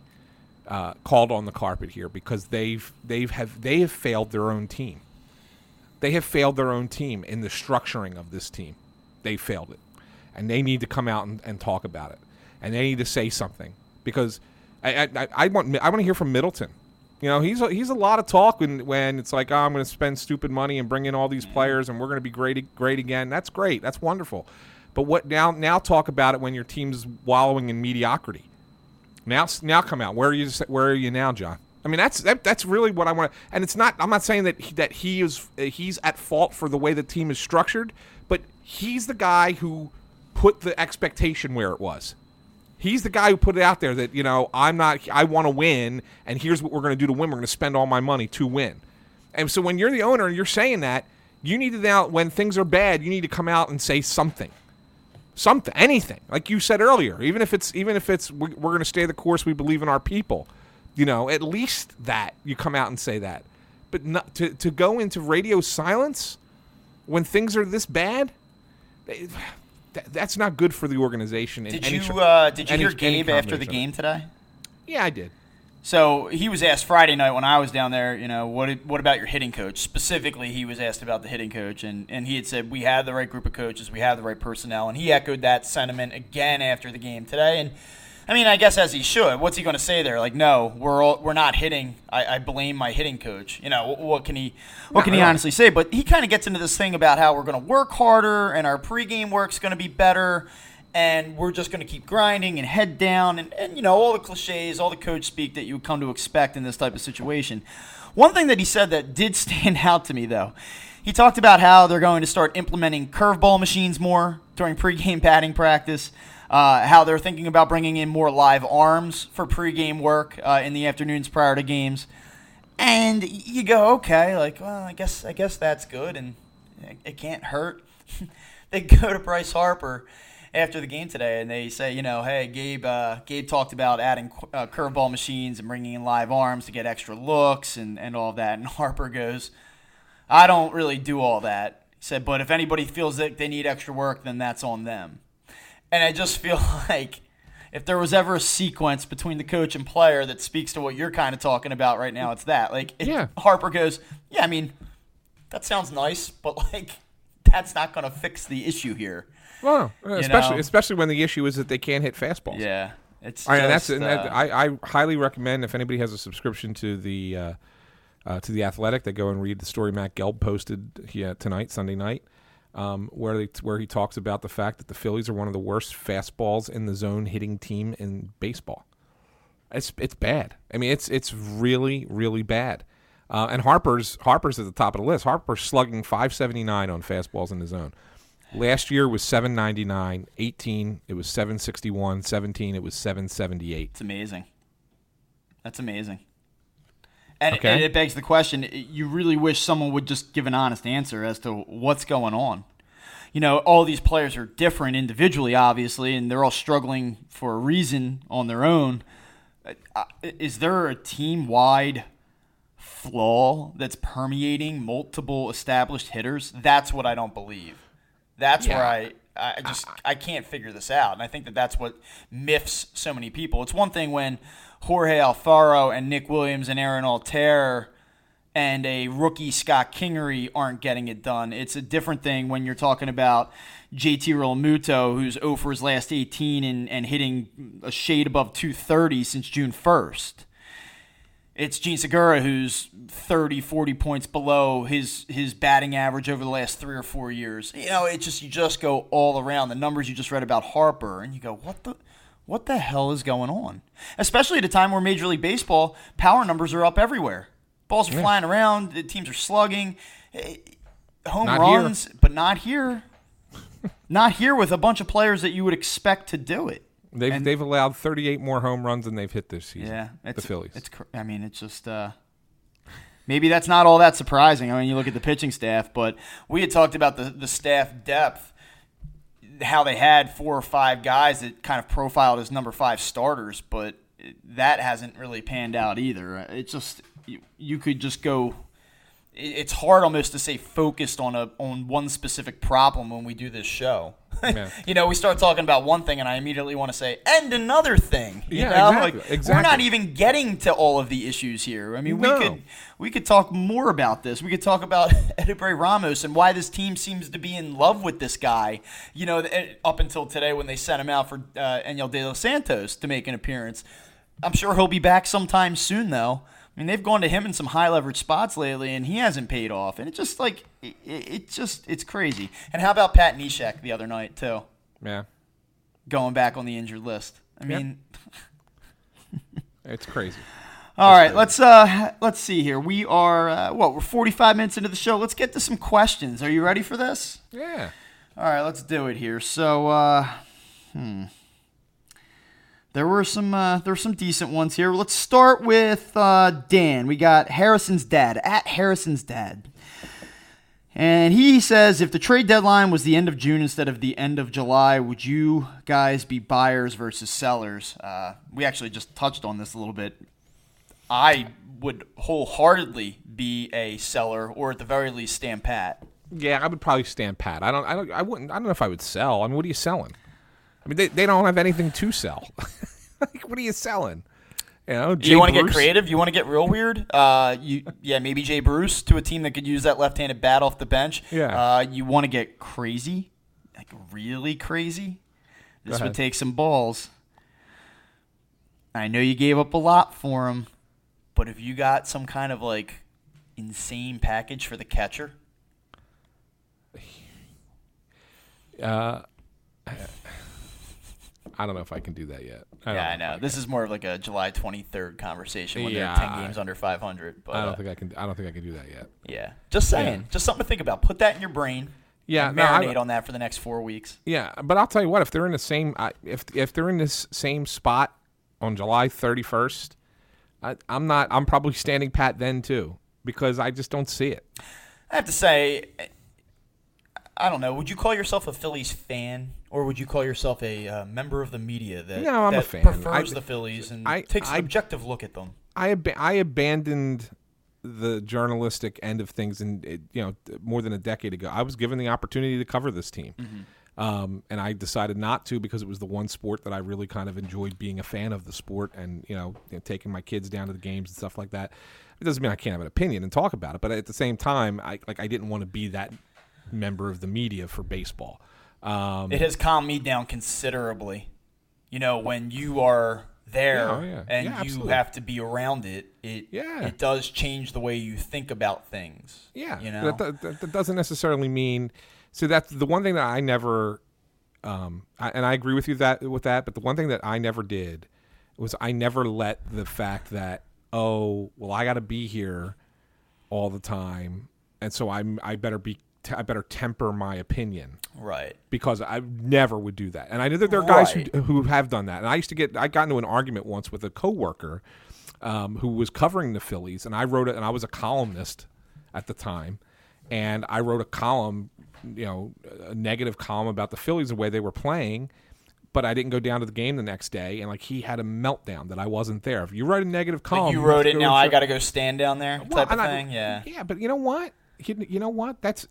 Uh, called on the carpet here, because they've they've have they have failed their own team. They have failed their own team in the structuring of this team. They failed it, and they need to come out and, and talk about it, and they need to say something, because I I, I want I want to hear from Middleton. You know, he's a, he's a lot of talk when, when it's like, oh, I'm going to spend stupid money and bring in all these players and we're going to be great great again. That's great. That's wonderful. But what now now talk about it when your team's wallowing in mediocrity. Now, now come out. Where are you? Where are you now, John? I mean, that's that, that's really what I want to. And it's not. I'm not saying that he, that he is he's at fault for the way the team is structured, but he's the guy who put the expectation where it was. He's the guy who put it out there that you know I'm not. I want to win, and here's what we're going to do to win. We're going to spend all my money to win. And so when you're the owner and you're saying that, you need to now when things are bad, you need to come out and say something. Something, anything, like you said earlier, even if it's even if it's we're going to stay the course, we believe in our people, you know, at least that you come out and say that. But not to to go into radio silence when things are this bad, that, that's not good for the organization. Did you any, uh, did you any, hear Gabe after the game today? Yeah, I did. So he was asked Friday night when I was down there, you know, what what about your hitting coach? Specifically, he was asked about the hitting coach, and, and he had said, we had the right group of coaches, we had the right personnel, and he echoed that sentiment again after the game today. And, I mean, I guess as he should. What's he going to say there? Like, no, we're all, we're not hitting. I, I blame my hitting coach. You know, what, what can he what not can really. he honestly say? But he kind of gets into this thing about how we're going to work harder and our pregame work's going to be better. And we're just going to keep grinding and head down and, and, you know, all the cliches, all the coach speak that you come to expect in this type of situation. One thing that he said that did stand out to me, though, he talked about how they're going to start implementing curveball machines more during pregame batting practice, uh, how they're thinking about bringing in more live arms for pregame work uh, in the afternoons prior to games. And you go, okay, like, well, I guess I guess that's good, and it, it can't hurt. They go to Bryce Harper after the game today, and they say, you know, hey, Gabe uh, Gabe talked about adding uh, curveball machines and bringing in live arms to get extra looks and, and all that. And Harper goes, I don't really do all that. He said, but if anybody feels that they need extra work, then that's on them. And I just feel like if there was ever a sequence between the coach and player that speaks to what you're kind of talking about right now, it's that. Like, if yeah. Harper goes, yeah, I mean, that sounds nice, but, like, that's not going to fix the issue here. Well, especially know? especially when the issue is that they can't hit fastballs. Yeah. It's I, just, and that's, uh, and I, I highly recommend, if anybody has a subscription to the uh, uh, to the Athletic, they go and read the story Matt Gelb posted yeah, tonight, Sunday night, um, where they, where he talks about the fact that the Phillies are one of the worst fastballs in the zone hitting team in baseball. It's it's bad. I mean, it's it's really really bad. Uh, and Harper's Harper's at the top of the list. Harper's slugging five seventy-nine on fastballs in the zone. Last year was seven ninety-nine, eighteen it was seven sixty-one, seventeen it was seven seventy-eight. It's amazing. That's amazing. And, okay. it, and it begs the question, you really wish someone would just give an honest answer as to what's going on. You know, all these players are different individually, obviously, and they're all struggling for a reason on their own. Is there a team-wide flaw that's permeating multiple established hitters? That's what I don't believe. That's yeah. where I, I just I can't figure this out. And I think that that's what miffs so many people. It's one thing when Jorge Alfaro and Nick Williams and Aaron Altair and a rookie Scott Kingery aren't getting it done. It's a different thing when you're talking about J T. Realmuto, who's zero for his last eighteen and, and hitting a shade above two thirty since June first. It's Jean Segura who's thirty, forty points below his his batting average over the last three or four years. You know, it just you just go all around. The numbers you just read about Harper, and you go, what the what the hell is going on? Especially at a time where Major League Baseball power numbers are up everywhere. Balls are yeah. flying around. The teams are slugging. Home not runs, here. But not here. Not here with a bunch of players that you would expect to do it. They've and, they've allowed thirty-eight more home runs than they've hit this season. Yeah, it's, the Phillies. It's I mean, it's just uh, maybe that's not all that surprising. I mean, you look at the pitching staff, but we had talked about the, the staff depth, how they had four or five guys that kind of profiled as number five starters, but that hasn't really panned out either. It's just you, you could just go. It's hard almost to say focused on a on one specific problem when we do this show. Yeah. You know, we start talking about one thing, and I immediately want to say, and another thing. You yeah, know? Exactly, like, exactly. We're not even getting to all of the issues here. I mean, no. we could we could talk more about this. We could talk about Edubray Ramos and why this team seems to be in love with this guy, you know, up until today when they sent him out for uh, Enyel De Los Santos to make an appearance. I'm sure he'll be back sometime soon, though. I mean, they've gone to him in some high-leverage spots lately, and he hasn't paid off. And it's just, like, it, it just, it's crazy. And how about Pat Neshek the other night, too? Yeah. Going back on the injured list. I yep. mean. It's crazy. All it's right, crazy. let's uh, let's see here. We are, uh, what, we're forty-five minutes into the show. Let's get to some questions. Are you ready for this? Yeah. All right, let's do it here. So, uh, hmm. There were some uh, there were some decent ones here. Let's start with uh, Dan. We got Harrison's dad, at Harrison's dad. And he says, if the trade deadline was the end of June instead of the end of July, would you guys be buyers versus sellers? Uh, we actually just touched on this a little bit. I would wholeheartedly be a seller, or at the very least stand pat. Yeah, I would probably stand pat. I don't I don't I wouldn't I don't know if I would sell. I mean, what are you selling? I mean, they, they don't have anything to sell. Like, what are you selling? You know, Jay you want to get creative? You want to get real weird? Uh, you yeah, maybe Jay Bruce to a team that could use that left-handed bat off the bench. Yeah. Uh, you want to get crazy, like really crazy? This would take some balls. I know you gave up a lot for him, but if you got some kind of like insane package for the catcher, uh. I don't know if I can do that yet. I yeah, I know. I this is more of like a July twenty-third conversation when yeah, they're ten games I, under five hundred. But I don't uh, think I can. I don't think I can do that yet. Yeah, just saying, yeah. just something to think about. Put that in your brain. Yeah, and marinate no, I, on that for the next four weeks. Yeah, but I'll tell you what. If they're in the same, if if they're in this same spot on July thirty-first, I, I'm not. I'm probably standing pat then too because I just don't see it. I have to say, I don't know. Would you call yourself a Phillies fan? Or would you call yourself a uh, member of the media that, no, that prefers I, the Phillies and I, takes an I, objective look at them? I ab- I abandoned the journalistic end of things in it, you know more than a decade ago. I was given the opportunity to cover this team. Mm-hmm. Um, and I decided not to because it was the one sport that I really kind of enjoyed being a fan of the sport and, you know, you know taking my kids down to the games and stuff like that. It doesn't mean I can't have an opinion and talk about it, but at the same time, I like I didn't want to be that member of the media for baseball. Um, it has calmed me down considerably. You know, when you are there yeah, yeah. and yeah, you absolutely. have to be around it, it yeah. it does change the way you think about things. Yeah, you know, that, that, that doesn't necessarily mean. So that's the one thing that I never, um, I, and I agree with you that with that. But the one thing that I never did was I never let the fact that oh well I got to be here all the time, and so I I better be t- I better temper my opinion, right? Because I never would do that. And I know that there are guys right. who who have done that. And I used to get I got into an argument once with a coworker um, who was covering the Phillies, and I wrote it, and I was a columnist at the time, and I wrote a column. You know, a negative column about the Phillies, the way they were playing, but I didn't go down to the game the next day, and like he had a meltdown that I wasn't there. If you write a negative column, like you wrote it. Now to... I got to go stand down there, well, type of thing. I, yeah, yeah, but you know what? You, you know what? That's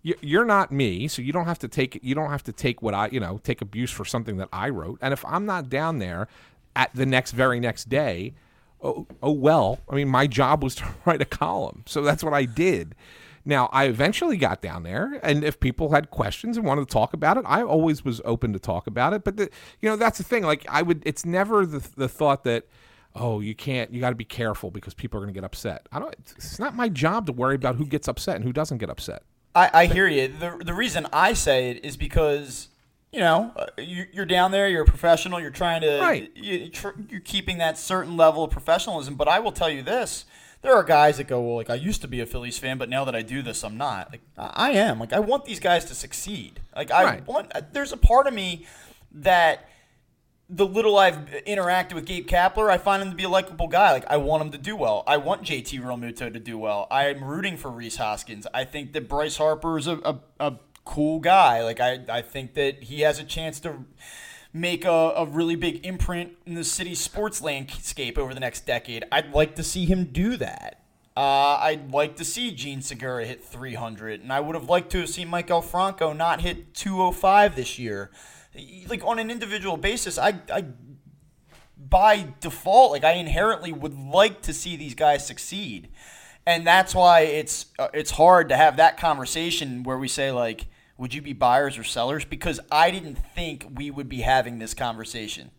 you're not me, so you don't have to take you don't have to take what I you know take abuse for something that I wrote. And if I'm not down there at the next very next day, oh, oh well. I mean, my job was to write a column, so that's what I did. Now, I eventually got down there, and if people had questions and wanted to talk about it, I always was open to talk about it. But, the, you know, that's the thing. Like, I would – it's never the the thought that, oh, you can't – you got to be careful because people are going to get upset. I don't. It's not my job to worry about who gets upset and who doesn't get upset. I, I hear you. The, the reason I say it is because, you know, you're down there, you're a professional, you're trying to right. – you're keeping that certain level of professionalism. But I will tell you this. There are guys that go, well, like, I used to be a Phillies fan, but now that I do this, I'm not. Like, I am. Like, I want these guys to succeed. Like, I right. want – there's a part of me that the little I've interacted with Gabe Kapler, I find him to be a likable guy. Like, I want him to do well. I want J T. Realmuto to do well. I'm rooting for Reese Hoskins. I think that Bryce Harper is a, a, a cool guy. Like, I, I think that he has a chance to – make a, a really big imprint in the city's sports landscape over the next decade. I'd like to see him do that. Uh, I'd like to see Jean Segura hit three hundred, and I would have liked to have seen Mike Alfranco not hit two oh five this year. Like, on an individual basis, I, I by default, like I inherently would like to see these guys succeed. And that's why it's uh, it's hard to have that conversation where we say, like, would you be buyers or sellers? Because I didn't think we would be having this conversation.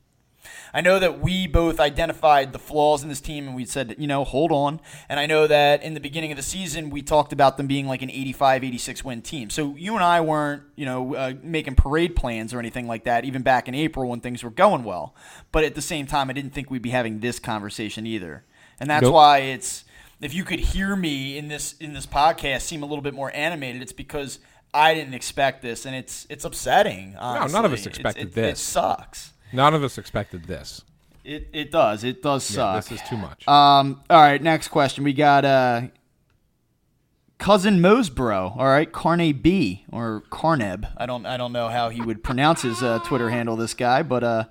I know that we both identified the flaws in this team and we said, you know, hold on. And I know that in the beginning of the season, we talked about them being like an eighty-five, eighty-six win team. So you and I weren't, you know, uh, making parade plans or anything like that, even back in April when things were going well. But at the same time, I didn't think we'd be having this conversation either. And that's nope. why it's, if you could hear me in this, in this podcast seem a little bit more animated, it's because I didn't expect this, and it's it's upsetting. Honestly. No, none of us expected it's, it, this. It sucks. None of us expected this. It it does. It does suck. Yeah, this is too much. Um. All right, next question. We got uh, Cousin Mosebro, all right, Carne B, or Carneb. I don't I don't know how he would pronounce his uh, Twitter handle, this guy, but uh,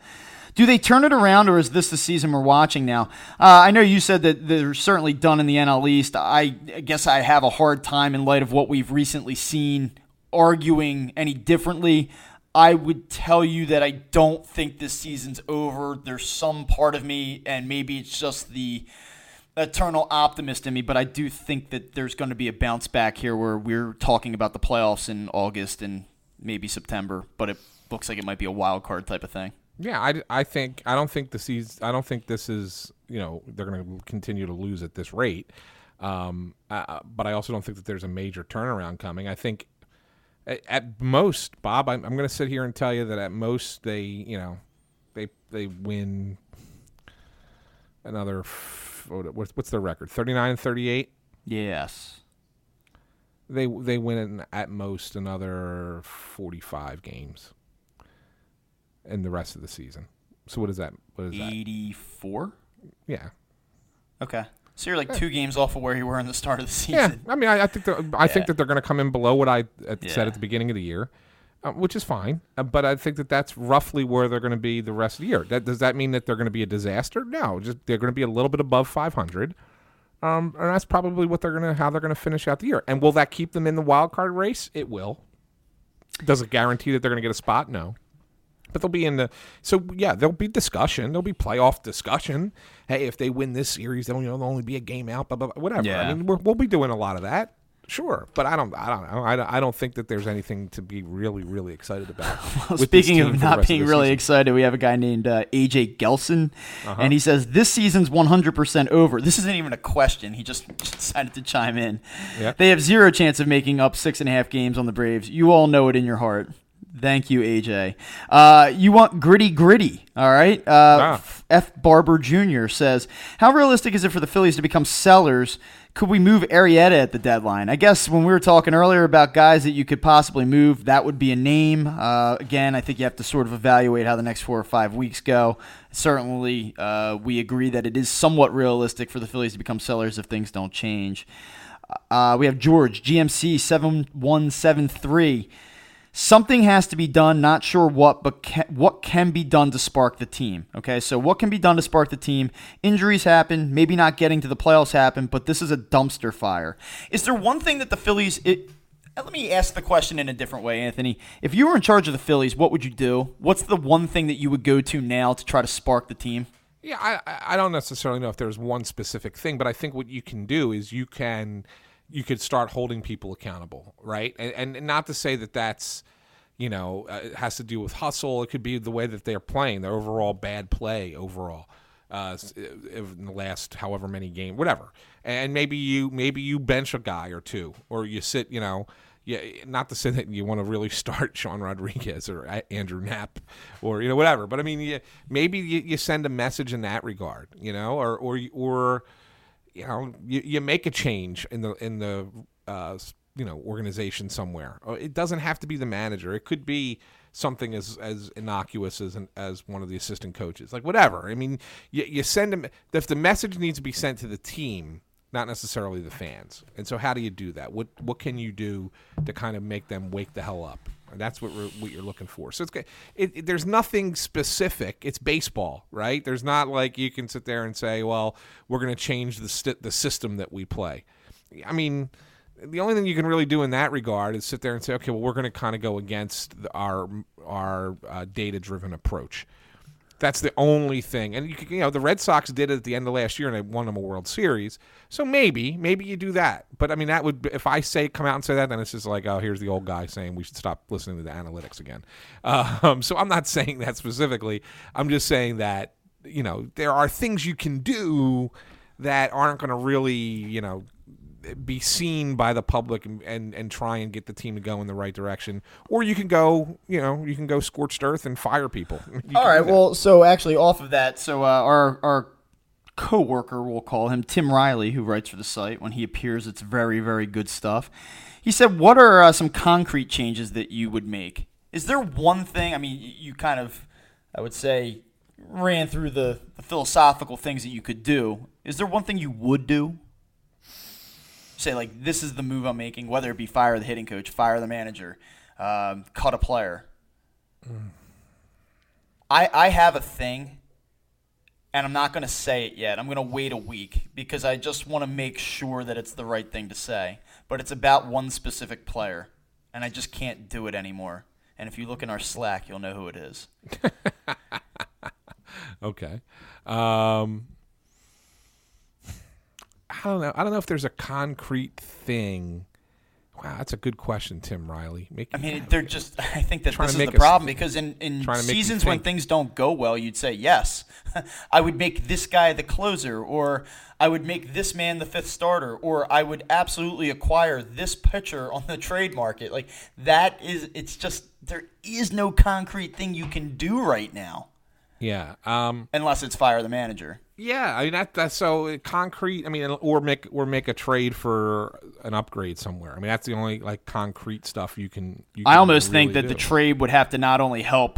do they turn it around, or is this the season we're watching now? Uh, I know you said that they're certainly done in the N L East. I guess I have a hard time in light of what we've recently seen arguing any differently. I would tell you that I don't think this season's over. There's some part of me, and maybe it's just the eternal optimist in me, but I do think that there's going to be a bounce back here where we're talking about the playoffs in August and maybe September, but it looks like it might be a wild card type of thing. Yeah, I, I think I don't think the season, I don't think this is, you know, they're going to continue to lose at this rate. Um, uh, but I also don't think that there's a major turnaround coming. I think at most, Bob, I'm, I'm going to sit here and tell you that at most they, you know, they they win another. What's their record? thirty-nine and thirty-eight. Yes. They they win at most another forty-five games in the rest of the season. So what is that? What is that? eighty-four. Yeah. Okay. So you're like two games off of where you were in the start of the season. Yeah, I mean, I, I think I yeah. think that they're going to come in below what I at, yeah. said at the beginning of the year, uh, which is fine. Uh, but I think that that's roughly where they're going to be the rest of the year. That, does that mean that they're going to be a disaster? No, just they're going to be a little bit above five hundred, um, and that's probably what they're going to how they're going to finish out the year. And will that keep them in the wild card race? It will. Does it guarantee that they're going to get a spot? No. But they'll be in the – so, yeah, there'll be discussion. There'll be playoff discussion. Hey, if they win this series, they'll, you know, they'll only be a game out, blah, blah, blah, whatever. Yeah. I mean, we're, we'll be doing a lot of that, sure. But I don't I don't know. I don't, I don't think that there's anything to be really, really excited about. Well, speaking of not being really season. excited, we have a guy named uh, A J Gelson, uh-huh. and he says, this season's one hundred percent over. This isn't even a question. He just decided to chime in. Yeah. They have zero chance of making up six and a half games on the Braves. You all know it in your heart. Thank you, A J. Uh, you want gritty, gritty, all right? Uh, ah. F. Barber Junior says, how realistic is it for the Phillies to become sellers? Could we move Arrieta at the deadline? I guess when we were talking earlier about guys that you could possibly move, that would be a name. Uh, again, I think you have to sort of evaluate how the next four or five weeks go. Certainly, uh, we agree that it is somewhat realistic for the Phillies to become sellers if things don't change. Uh, we have George, G M C seven one seven three. Something has to be done, not sure what, but ca- what can be done to spark the team, okay? So what can be done to spark the team? Injuries happen, maybe not getting to the playoffs happen, but this is a dumpster fire. Is there one thing that the Phillies it, – let me ask the question in a different way, Anthony. If you were in charge of the Phillies, what would you do? What's the one thing that you would go to now to try to spark the team? Yeah, I, I don't necessarily know if there's one specific thing, but I think what you can do is you can – you could start holding people accountable, right? And, and not to say that that's, you know, uh, it has to do with hustle. It could be the way that they're playing, their overall bad play overall uh, in the last however many games, whatever. And maybe you maybe you bench a guy or two, or you sit, you know, yeah. Not to say that you want to really start Sean Rodriguez or Andrew Knapp or, you know, whatever. But, I mean, you, maybe you, you send a message in that regard, you know, or or or – you know, you, you make a change in the in the uh, you know organization somewhere. It doesn't have to be the manager. It could be something as, as innocuous as an, as one of the assistant coaches, like whatever. I mean, you, you send them if the message needs to be sent to the team, not necessarily the fans. And so, how do you do that? What what can you do to kind of make them wake the hell up? And that's what we're, what you're looking for. So it's good. It, it, there's nothing specific. It's baseball, right? There's not like you can sit there and say, "Well, we're going to change the st- the system that we play." I mean, the only thing you can really do in that regard is sit there and say, "Okay, well, we're going to kind of go against the, our our uh, data-driven approach." That's the only thing. And you, can, you know, the Red Sox did it at the end of last year, and they won them a World Series. So maybe, maybe you do that. But I mean, that would if I say come out and say that, then it's just like, oh, here's the old guy saying we should stop listening to the analytics again. Um, so I'm not saying that specifically. I'm just saying that you know there are things you can do that aren't going to really you know be seen by the public and, and and try and get the team to go in the right direction, or you can go you know you can go scorched earth and fire people. You all right, well, so actually off of that, so uh, our our co-worker, we'll call him Tim Riley, who writes for the site. When he appears, it's very, very good stuff. He said, what are uh, some concrete changes that you would make? Is there one thing? I mean, you kind of, I would say, ran through the, the philosophical things that you could do. Is there one thing you would do? Say, like, this is the move I'm making, whether it be fire the hitting coach, fire the manager, um, cut a player. Mm. I I have a thing, and I'm not going to say it yet. I'm going to wait a week because I just want to make sure that it's the right thing to say. But it's about one specific player, and I just can't do it anymore. And if you look in our Slack, you'll know who it is. Okay. Um I don't know. I don't know if there's a concrete thing. Wow, that's a good question, Tim Riley. Make I mean, they're just. I think that this is the problem th- because in, in seasons when things don't go well, you'd say yes. I would make this guy the closer, or I would make this man the fifth starter, or I would absolutely acquire this pitcher on the trade market. Like that is. It's just there is no concrete thing you can do right now. Yeah. Um, Unless it's fire the manager. Yeah, I mean that, that's so concrete. I mean, or make or make a trade for an upgrade somewhere. I mean, that's the only like concrete stuff you can. You can I almost really think that do. The trade would have to not only help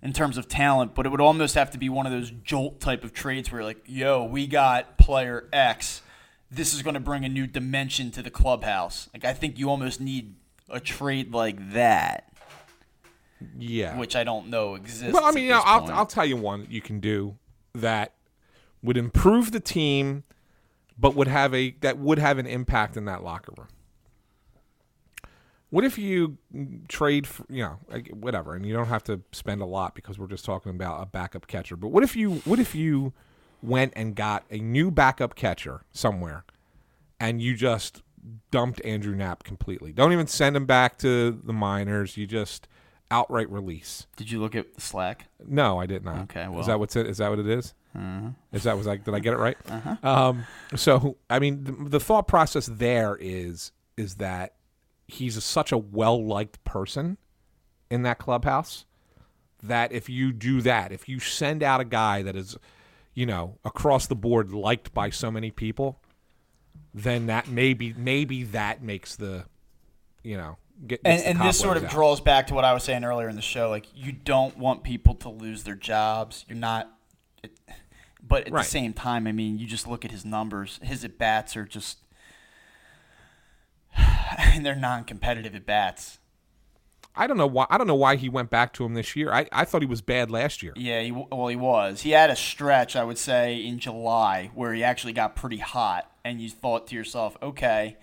in terms of talent, but it would almost have to be one of those jolt type of trades where like, yo, we got player X. This is going to bring a new dimension to the clubhouse. Like, I think you almost need a trade like that. Yeah, which I don't know exists. Well, I mean, you know, I'll I'll tell you one you can do that would improve the team, but would have a that would have an impact in that locker room. What if you trade, for, you know, whatever, and you don't have to spend a lot because we're just talking about a backup catcher. But what if you, what if you went and got a new backup catcher somewhere, and you just dumped Andrew Knapp completely? Don't even send him back to the minors. You just outright release. Did you look at Slack? No, I did not. Okay, well, is that what's it? Is that what it is? Uh-huh. Is that was I? Did I get it right? Uh-huh. Um, so I mean, the, the thought process there is is that. He's a, such a well-liked person in that clubhouse that if you do that, if you send out a guy that is, you know, across the board liked by so many people, then that maybe maybe that makes the, you know, get and, and this sort of out. Draws back to what I was saying earlier in the show. Like, you don't want people to lose their jobs. You're not, but at right. the same time, I mean, you just look at his numbers. His at bats are just. I mean, they're non-competitive at bats. I don't know why. I don't know why he went back to him this year. I, I thought he was bad last year. Yeah, he, well, he was. He had a stretch, I would say, in July where he actually got pretty hot, and you thought to yourself, okay,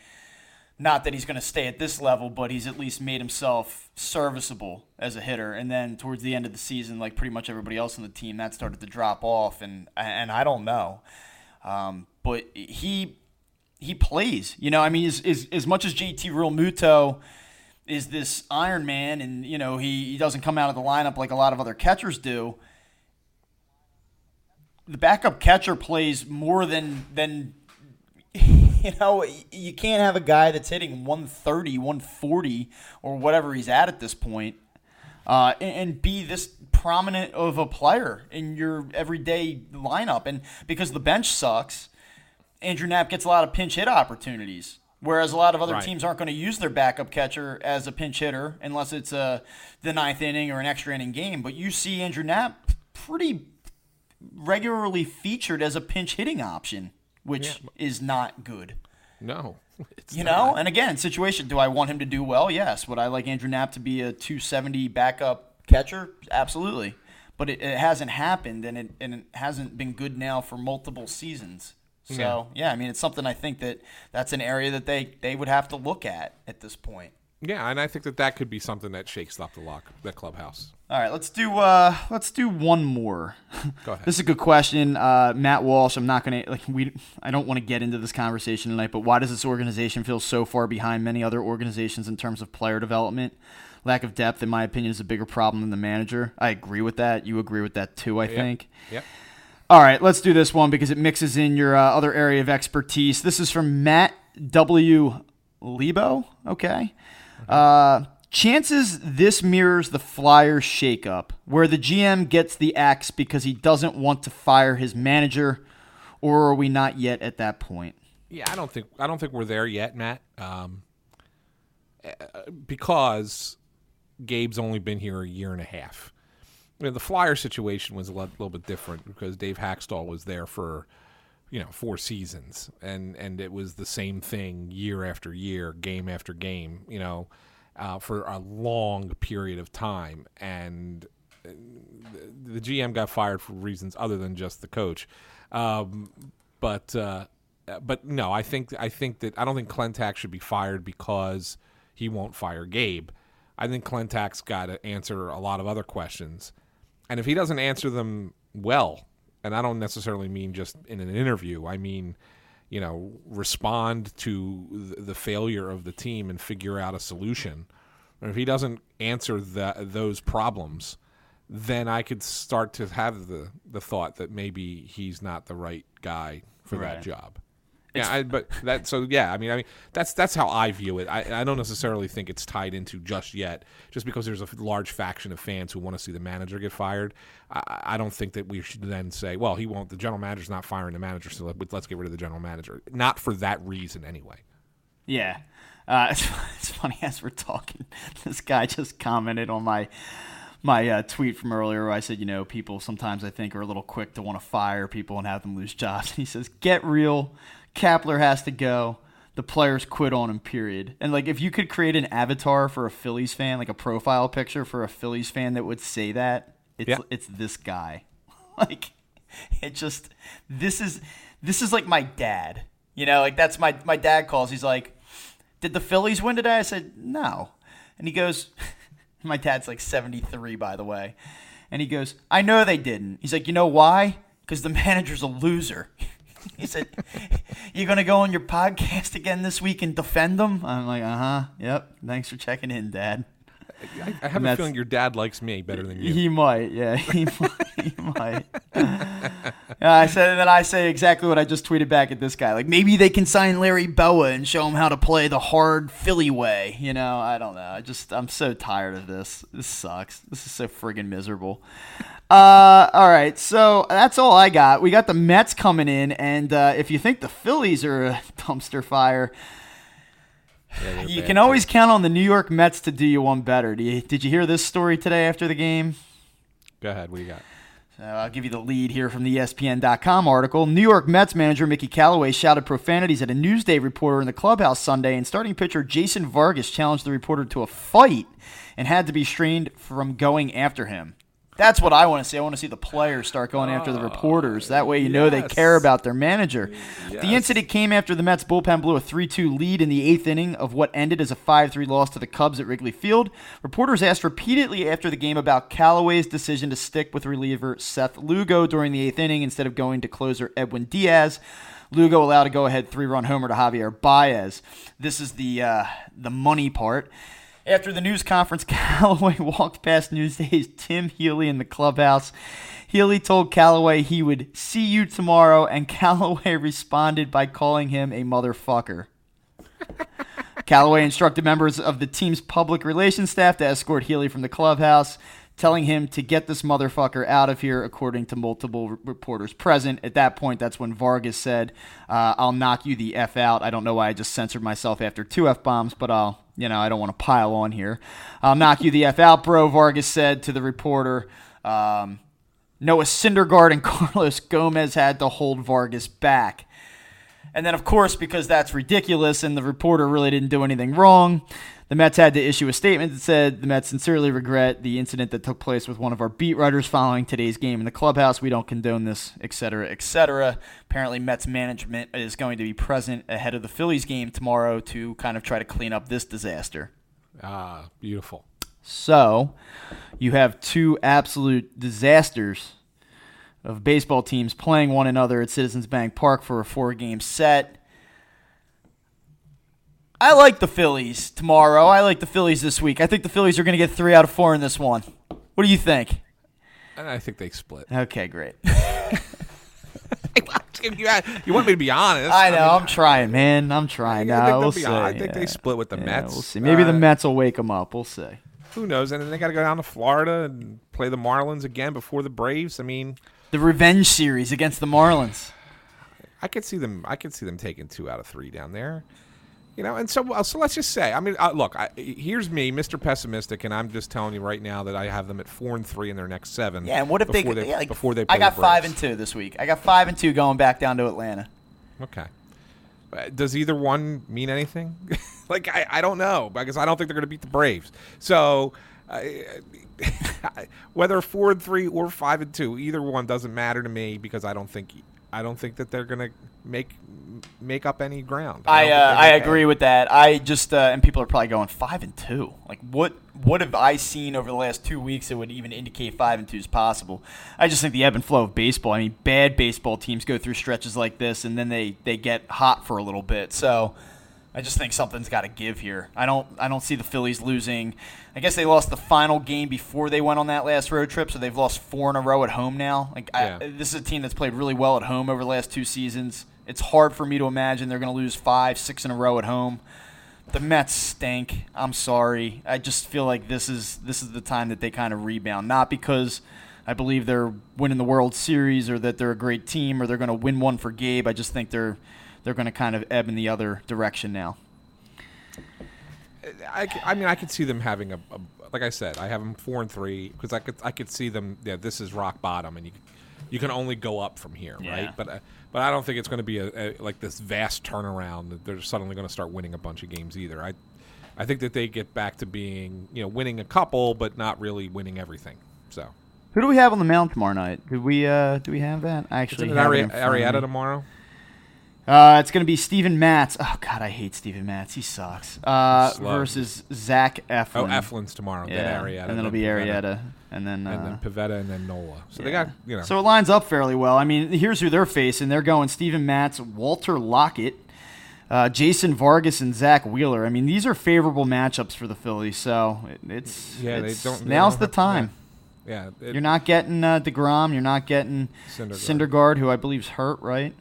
not that he's going to stay at this level, but he's at least made himself serviceable as a hitter. And then towards the end of the season, like pretty much everybody else on the team, that started to drop off, and and I don't know, um, but he. He plays, you know, I mean, as, as, as much as J T. Realmuto is this Iron Man and, you know, he, he doesn't come out of the lineup like a lot of other catchers do, the backup catcher plays more than, than you know, you can't have a guy that's hitting one thirty, one forty or whatever he's at at this point uh, and, and be this prominent of a player in your everyday lineup. And because the bench sucks, Andrew Knapp gets a lot of pinch hit opportunities, whereas a lot of other right. teams aren't going to use their backup catcher as a pinch hitter unless it's a, the ninth inning or an extra inning game. But you see Andrew Knapp pretty regularly featured as a pinch hitting option, which yeah. is not good. No. It's you not. know, and again, situation, do I want him to do well? Yes. Would I like Andrew Knapp to be a two seventy backup catcher? Absolutely. But it, it hasn't happened, and it, and it hasn't been good now for multiple seasons. So, yeah, I mean, it's something I think that that's an area that they, they would have to look at at this point. Yeah, and I think that that could be something that shakes up the lock, that clubhouse. All right, let's do uh, let's do one more. Go ahead. This is a good question, uh, Matt Walsh. I'm not gonna like we. I don't want to get into this conversation tonight, but why does this organization feel so far behind many other organizations in terms of player development? Lack of depth, in my opinion, is a bigger problem than the manager. I agree with that. You agree with that too, I yep. think. Yep. All right, let's do this one because it mixes in your uh, other area of expertise. This is from Matt W. Lebo. Okay. Uh, chances this mirrors the Flyers shakeup, where the G M gets the axe because he doesn't want to fire his manager, or are we not yet at that point? Yeah, I don't think I don't think we're there yet, Matt, um, because Gabe's only been here a year and a half. You know, the Flyer situation was a little bit different because Dave Haxtell was there for, you know, four seasons, and, and it was the same thing year after year, game after game, you know, uh, for a long period of time. And the, the G M got fired for reasons other than just the coach. Um, but uh, but no, I think I think that I don't think Klentak should be fired because he won't fire Gabe. I think Klentak's got to answer a lot of other questions. And if he doesn't answer them well, and I don't necessarily mean just in an interview, I mean, you know, respond to the failure of the team and figure out a solution. And if he doesn't answer the, those problems, then I could start to have the, the thought that maybe he's not the right guy for right. that job. It's yeah, I, but that so yeah. I mean, I mean that's that's how I view it. I, I don't necessarily think it's tied into just yet, just because there's a large faction of fans who want to see the manager get fired. I, I don't think that we should then say, well, he won't. The general manager's not firing the manager, so let, let's get rid of the general manager. Not for that reason, anyway. Yeah, uh, it's, it's funny as we're talking. This guy just commented on my. My uh, tweet from earlier where I said, you know, people sometimes I think are a little quick to want to fire people and have them lose jobs. And he says, get real. Kapler has to go. The players quit on him, period. And, like, if you could create an avatar for a Phillies fan, like a profile picture for a Phillies fan that would say that, it's yeah. it's this guy. Like, it just – this is this is like my dad. You know, like that's my, my dad calls. He's like, did the Phillies win today? I said, no. And he goes, my dad's like seventy-three, by the way. And he goes, I know they didn't. He's like, you know why? Because the manager's a loser. He said, you're going to go on your podcast again this week and defend them? I'm like, uh-huh, yep, thanks for checking in, Dad. I, I have a feeling your dad likes me better than you. He might, yeah, he might. He might. uh, I said, and then I say exactly what I just tweeted back at this guy. Like, maybe they can sign Larry Boa and show him how to play the hard Philly way. You know, I don't know. I just, I'm so tired of this. This sucks. This is so friggin' miserable. Uh, all right, so that's all I got. We got the Mets coming in, and uh, if you think the Phillies are a dumpster fire, yeah, you can always too. count on the New York Mets to do you one better. Do you, did you hear this story today after the game? Go ahead. What do you got? So I'll give you the lead here from the E S P N dot com article. New York Mets manager Mickey Callaway shouted profanities at a Newsday reporter in the clubhouse Sunday, and starting pitcher Jason Vargas challenged the reporter to a fight and had to be restrained from going after him. That's what I want to see. I want to see the players start going after the reporters. That way you know yes. they care about their manager. Yes. The incident came after the Mets bullpen blew a three two lead in the eighth inning of what ended as a five three loss to the Cubs at Wrigley Field. Reporters asked repeatedly after the game about Callaway's decision to stick with reliever Seth Lugo during the eighth inning instead of going to closer Edwin Diaz. Lugo allowed a go-ahead three-run homer to Javier Baez. This is the uh, the money part. After the news conference, Callaway walked past Newsday's Tim Healy in the clubhouse. Healy told Callaway he would see you tomorrow, and Callaway responded by calling him a motherfucker. Callaway instructed members of the team's public relations staff to escort Healy from the clubhouse, telling him to get this motherfucker out of here, according to multiple re- reporters present. At that point, that's when Vargas said, uh, I'll knock you the F out. I don't know why I just censored myself after two F-bombs, but I'll, you know, I don't want to pile on here. I'll knock you the F out, bro, Vargas said to the reporter. Um, Noah Syndergaard and Carlos Gomez had to hold Vargas back. And then, of course, because that's ridiculous and the reporter really didn't do anything wrong, the Mets had to issue a statement that said, the Mets sincerely regret the incident that took place with one of our beat writers following today's game in the clubhouse. We don't condone this, et cetera, et cetera. Apparently, Mets management is going to be present ahead of the Phillies game tomorrow to kind of try to clean up this disaster. Ah, beautiful. So you have two absolute disasters of baseball teams playing one another at Citizens Bank Park for a four-game set. I like the Phillies tomorrow. I like the Phillies this week. I think the Phillies are going to get three out of four in this one. What do you think? I think they split. Okay, great. You want me to be honest? I know. I mean, I'm trying, man. I'm trying. I think, no, we'll be, I think yeah. they split with the yeah, Mets. We'll see. Maybe uh, the Mets will wake them up. We'll see. Who knows? And then they got to go down to Florida and play the Marlins again before the Braves. I mean, the revenge series against the Marlins. I could see them. I could see them taking two out of three down there. You know, and so so let's just say, I mean, uh, look, I, here's me, Mister Pessimistic, and I'm just telling you right now that I have them at four and three in their next seven. Yeah, and what if they, they, yeah, like, before they play I got the five and two this week. I got five and two going back down to Atlanta. Okay. Uh, does either one mean anything? like, I, I don't know, because I don't think they're going to beat the Braves. So uh, whether four and three or five and two, either one doesn't matter to me because I don't think I don't think that they're going to make make up any ground. I I, uh, I agree with that. I just uh, and people are probably going five and two. Like what what have I seen over the last two weeks that would even indicate five and two is possible? I just think the ebb and flow of baseball. I mean, bad baseball teams go through stretches like this and then they, they get hot for a little bit. So I just think something's got to give here. I don't I don't see the Phillies losing. I guess they lost the final game before they went on that last road trip, so they've lost four in a row at home now. Like yeah. I, this is a team that's played really well at home over the last two seasons. It's hard for me to imagine they're going to lose five, six in a row at home. The Mets stink. I'm sorry. I just feel like this is this is the time that they kind of rebound, not because I believe they're winning the World Series or that they're a great team or they're going to win one for Gabe. I just think they're they're going to kind of ebb in the other direction now. I, I mean, I could see them having a, a – like I said, I have them four and three because I could I could see them yeah, – this is rock bottom, and you you can only go up from here, yeah. right? But uh, but I don't think it's going to be a, a, like this vast turnaround that they're suddenly going to start winning a bunch of games either. I I think that they get back to being – you know, winning a couple but not really winning everything. So who do we have on the mound tomorrow night? Did we, uh, do we have that? I actually Isn't it Ari- Arietta tomorrow? Uh, it's going to be Steven Matz. Oh, God, I hate Steven Matz. He sucks. Uh, versus Zach Eflin. Oh, Eflin's tomorrow. Yeah. Then Arrieta. And then it'll be Arrieta. And then uh, and then Pivetta and then Nola. So yeah. they got, you know. So it lines up fairly well. I mean, here's who they're facing. They're going Steven Matz, Walter Lockett, uh, Jason Vargas, and Zach Wheeler. I mean, these are favorable matchups for the Phillies. So it, it's, yeah, it's they don't, they now's don't the time. To, yeah. Yeah, it, you're not getting uh, DeGrom. You're not getting Syndergaard. Syndergaard, who I believe is hurt, right?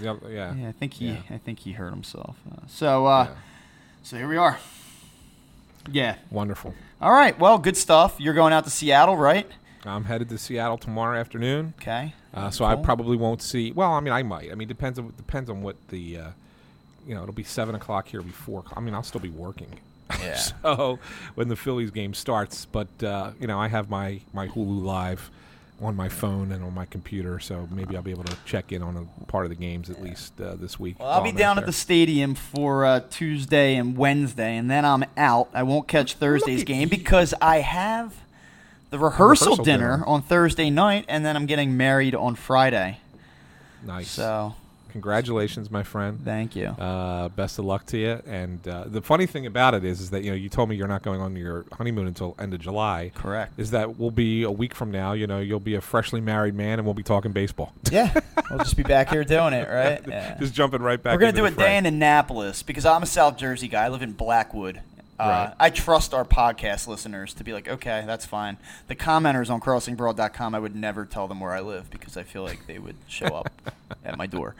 Yeah, yeah I think he. Yeah. I think he hurt himself. Uh, so, uh, yeah. so here we are. Yeah. Wonderful. All right. Well, good stuff. You're going out to Seattle, right? I'm headed to Seattle tomorrow afternoon. Okay. Uh, so cool. I probably won't see. Well, I mean, I might. I mean, depends on depends on what the. Uh, you know, it'll be seven o'clock here before. I mean, I'll still be working. Yeah. So when the Phillies game starts, but uh, you know, I have my, my Hulu Live on my phone and on my computer, so maybe I'll be able to check in on a part of the games at least uh, this week. Well, I'll be down at the stadium for uh, Tuesday and Wednesday, and then I'm out. I won't catch Thursday's game because I have the rehearsal, rehearsal dinner, dinner on Thursday night, and then I'm getting married on Friday. Nice. So. Congratulations, my friend. Thank you. Uh, best of luck to you. And uh, the funny thing about it is, is that you know you told me you're not going on your honeymoon until end of July. Correct. Is that we'll be a week from now. You know, you'll be a freshly married man, and we'll be talking baseball. Yeah, we'll just be back here doing it, right? Yeah. Just jumping right back. We're gonna into do a fray. Day in Annapolis because I'm a South Jersey guy. I live in Blackwood. Uh, right. I trust our podcast listeners to be like, okay, that's fine. The commenters on crossing broad dot com, I would never tell them where I live because I feel like they would show up at my door.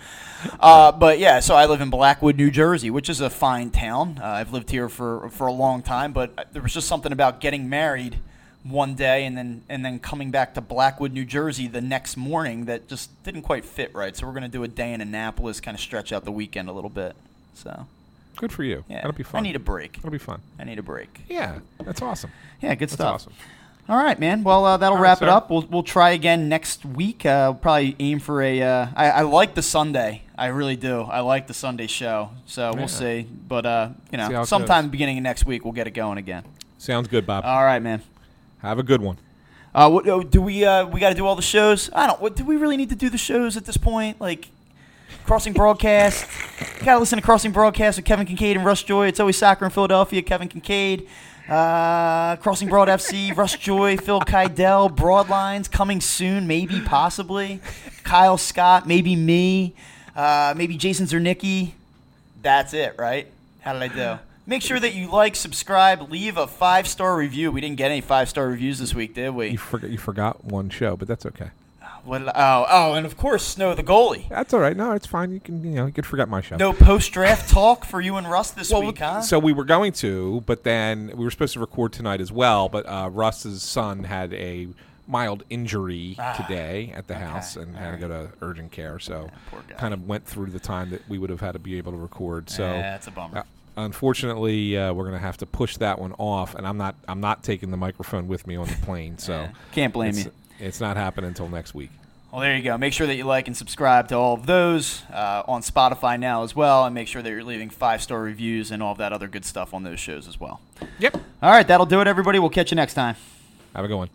Uh, but, yeah, so I live in Blackwood, New Jersey, which is a fine town. Uh, I've lived here for, for a long time, but there was just something about getting married one day and then and then coming back to Blackwood, New Jersey the next morning that just didn't quite fit right. So we're going to do a day in Annapolis, kind of stretch out the weekend a little bit. So. Good for you. Yeah. That'll be fun. I need a break. That'll be fun. I need a break. Yeah, that's awesome. Yeah, good stuff. That's awesome. All right, man. Well, uh, that'll All wrap right, it sir. up. We'll we'll try again next week. Uh, we'll probably aim for a. Uh, I, I like the Sunday. I really do. I like the Sunday show. So yeah. we'll see. But uh, you know, sometime beginning of next week, we'll get it going again. Sounds good, Bob. All right, man. Have a good one. Uh, what, do we uh we got to do all the shows? I don't. What, do we really need to do the shows at this point? Like. Crossing Broadcast. You got to listen to Crossing Broadcast with Kevin Kincaid and Russ Joy. It's always soccer in Philadelphia. Kevin Kincaid. Uh, Crossing Broad F C. Russ Joy. Phil Keidel. Broadlines coming soon. Maybe, possibly. Kyle Scott. Maybe me. Uh, maybe Jason Zernicki. That's it, right? How did I do? Make sure that you like, subscribe, leave a five-star review. We didn't get any five-star reviews this week, did we? You forgot, you forgot one show, but that's okay. What, oh, oh, and of course, Snow the goalie. That's all right. No, it's fine. You can, you know, you could forget my show. No post-draft talk for you and Russ this well, week, huh? So we were going to, but then we were supposed to record tonight as well. But uh, Russ's son had a mild injury ah, today at the okay. house and all had right. to go to urgent care. So yeah, kind of went through the time that we would have had to be able to record. So yeah, that's a bummer. Uh, Unfortunately, uh, we're gonna have to push that one off, and I'm not. I'm not taking the microphone with me on the plane. So yeah. Can't blame you. It's not happening until next week. Well, there you go. Make sure that you like and subscribe to all of those uh, on Spotify now as well, and make sure that you're leaving five-star reviews and all of that other good stuff on those shows as well. Yep. All right, that'll do it, everybody. We'll catch you next time. Have a good one.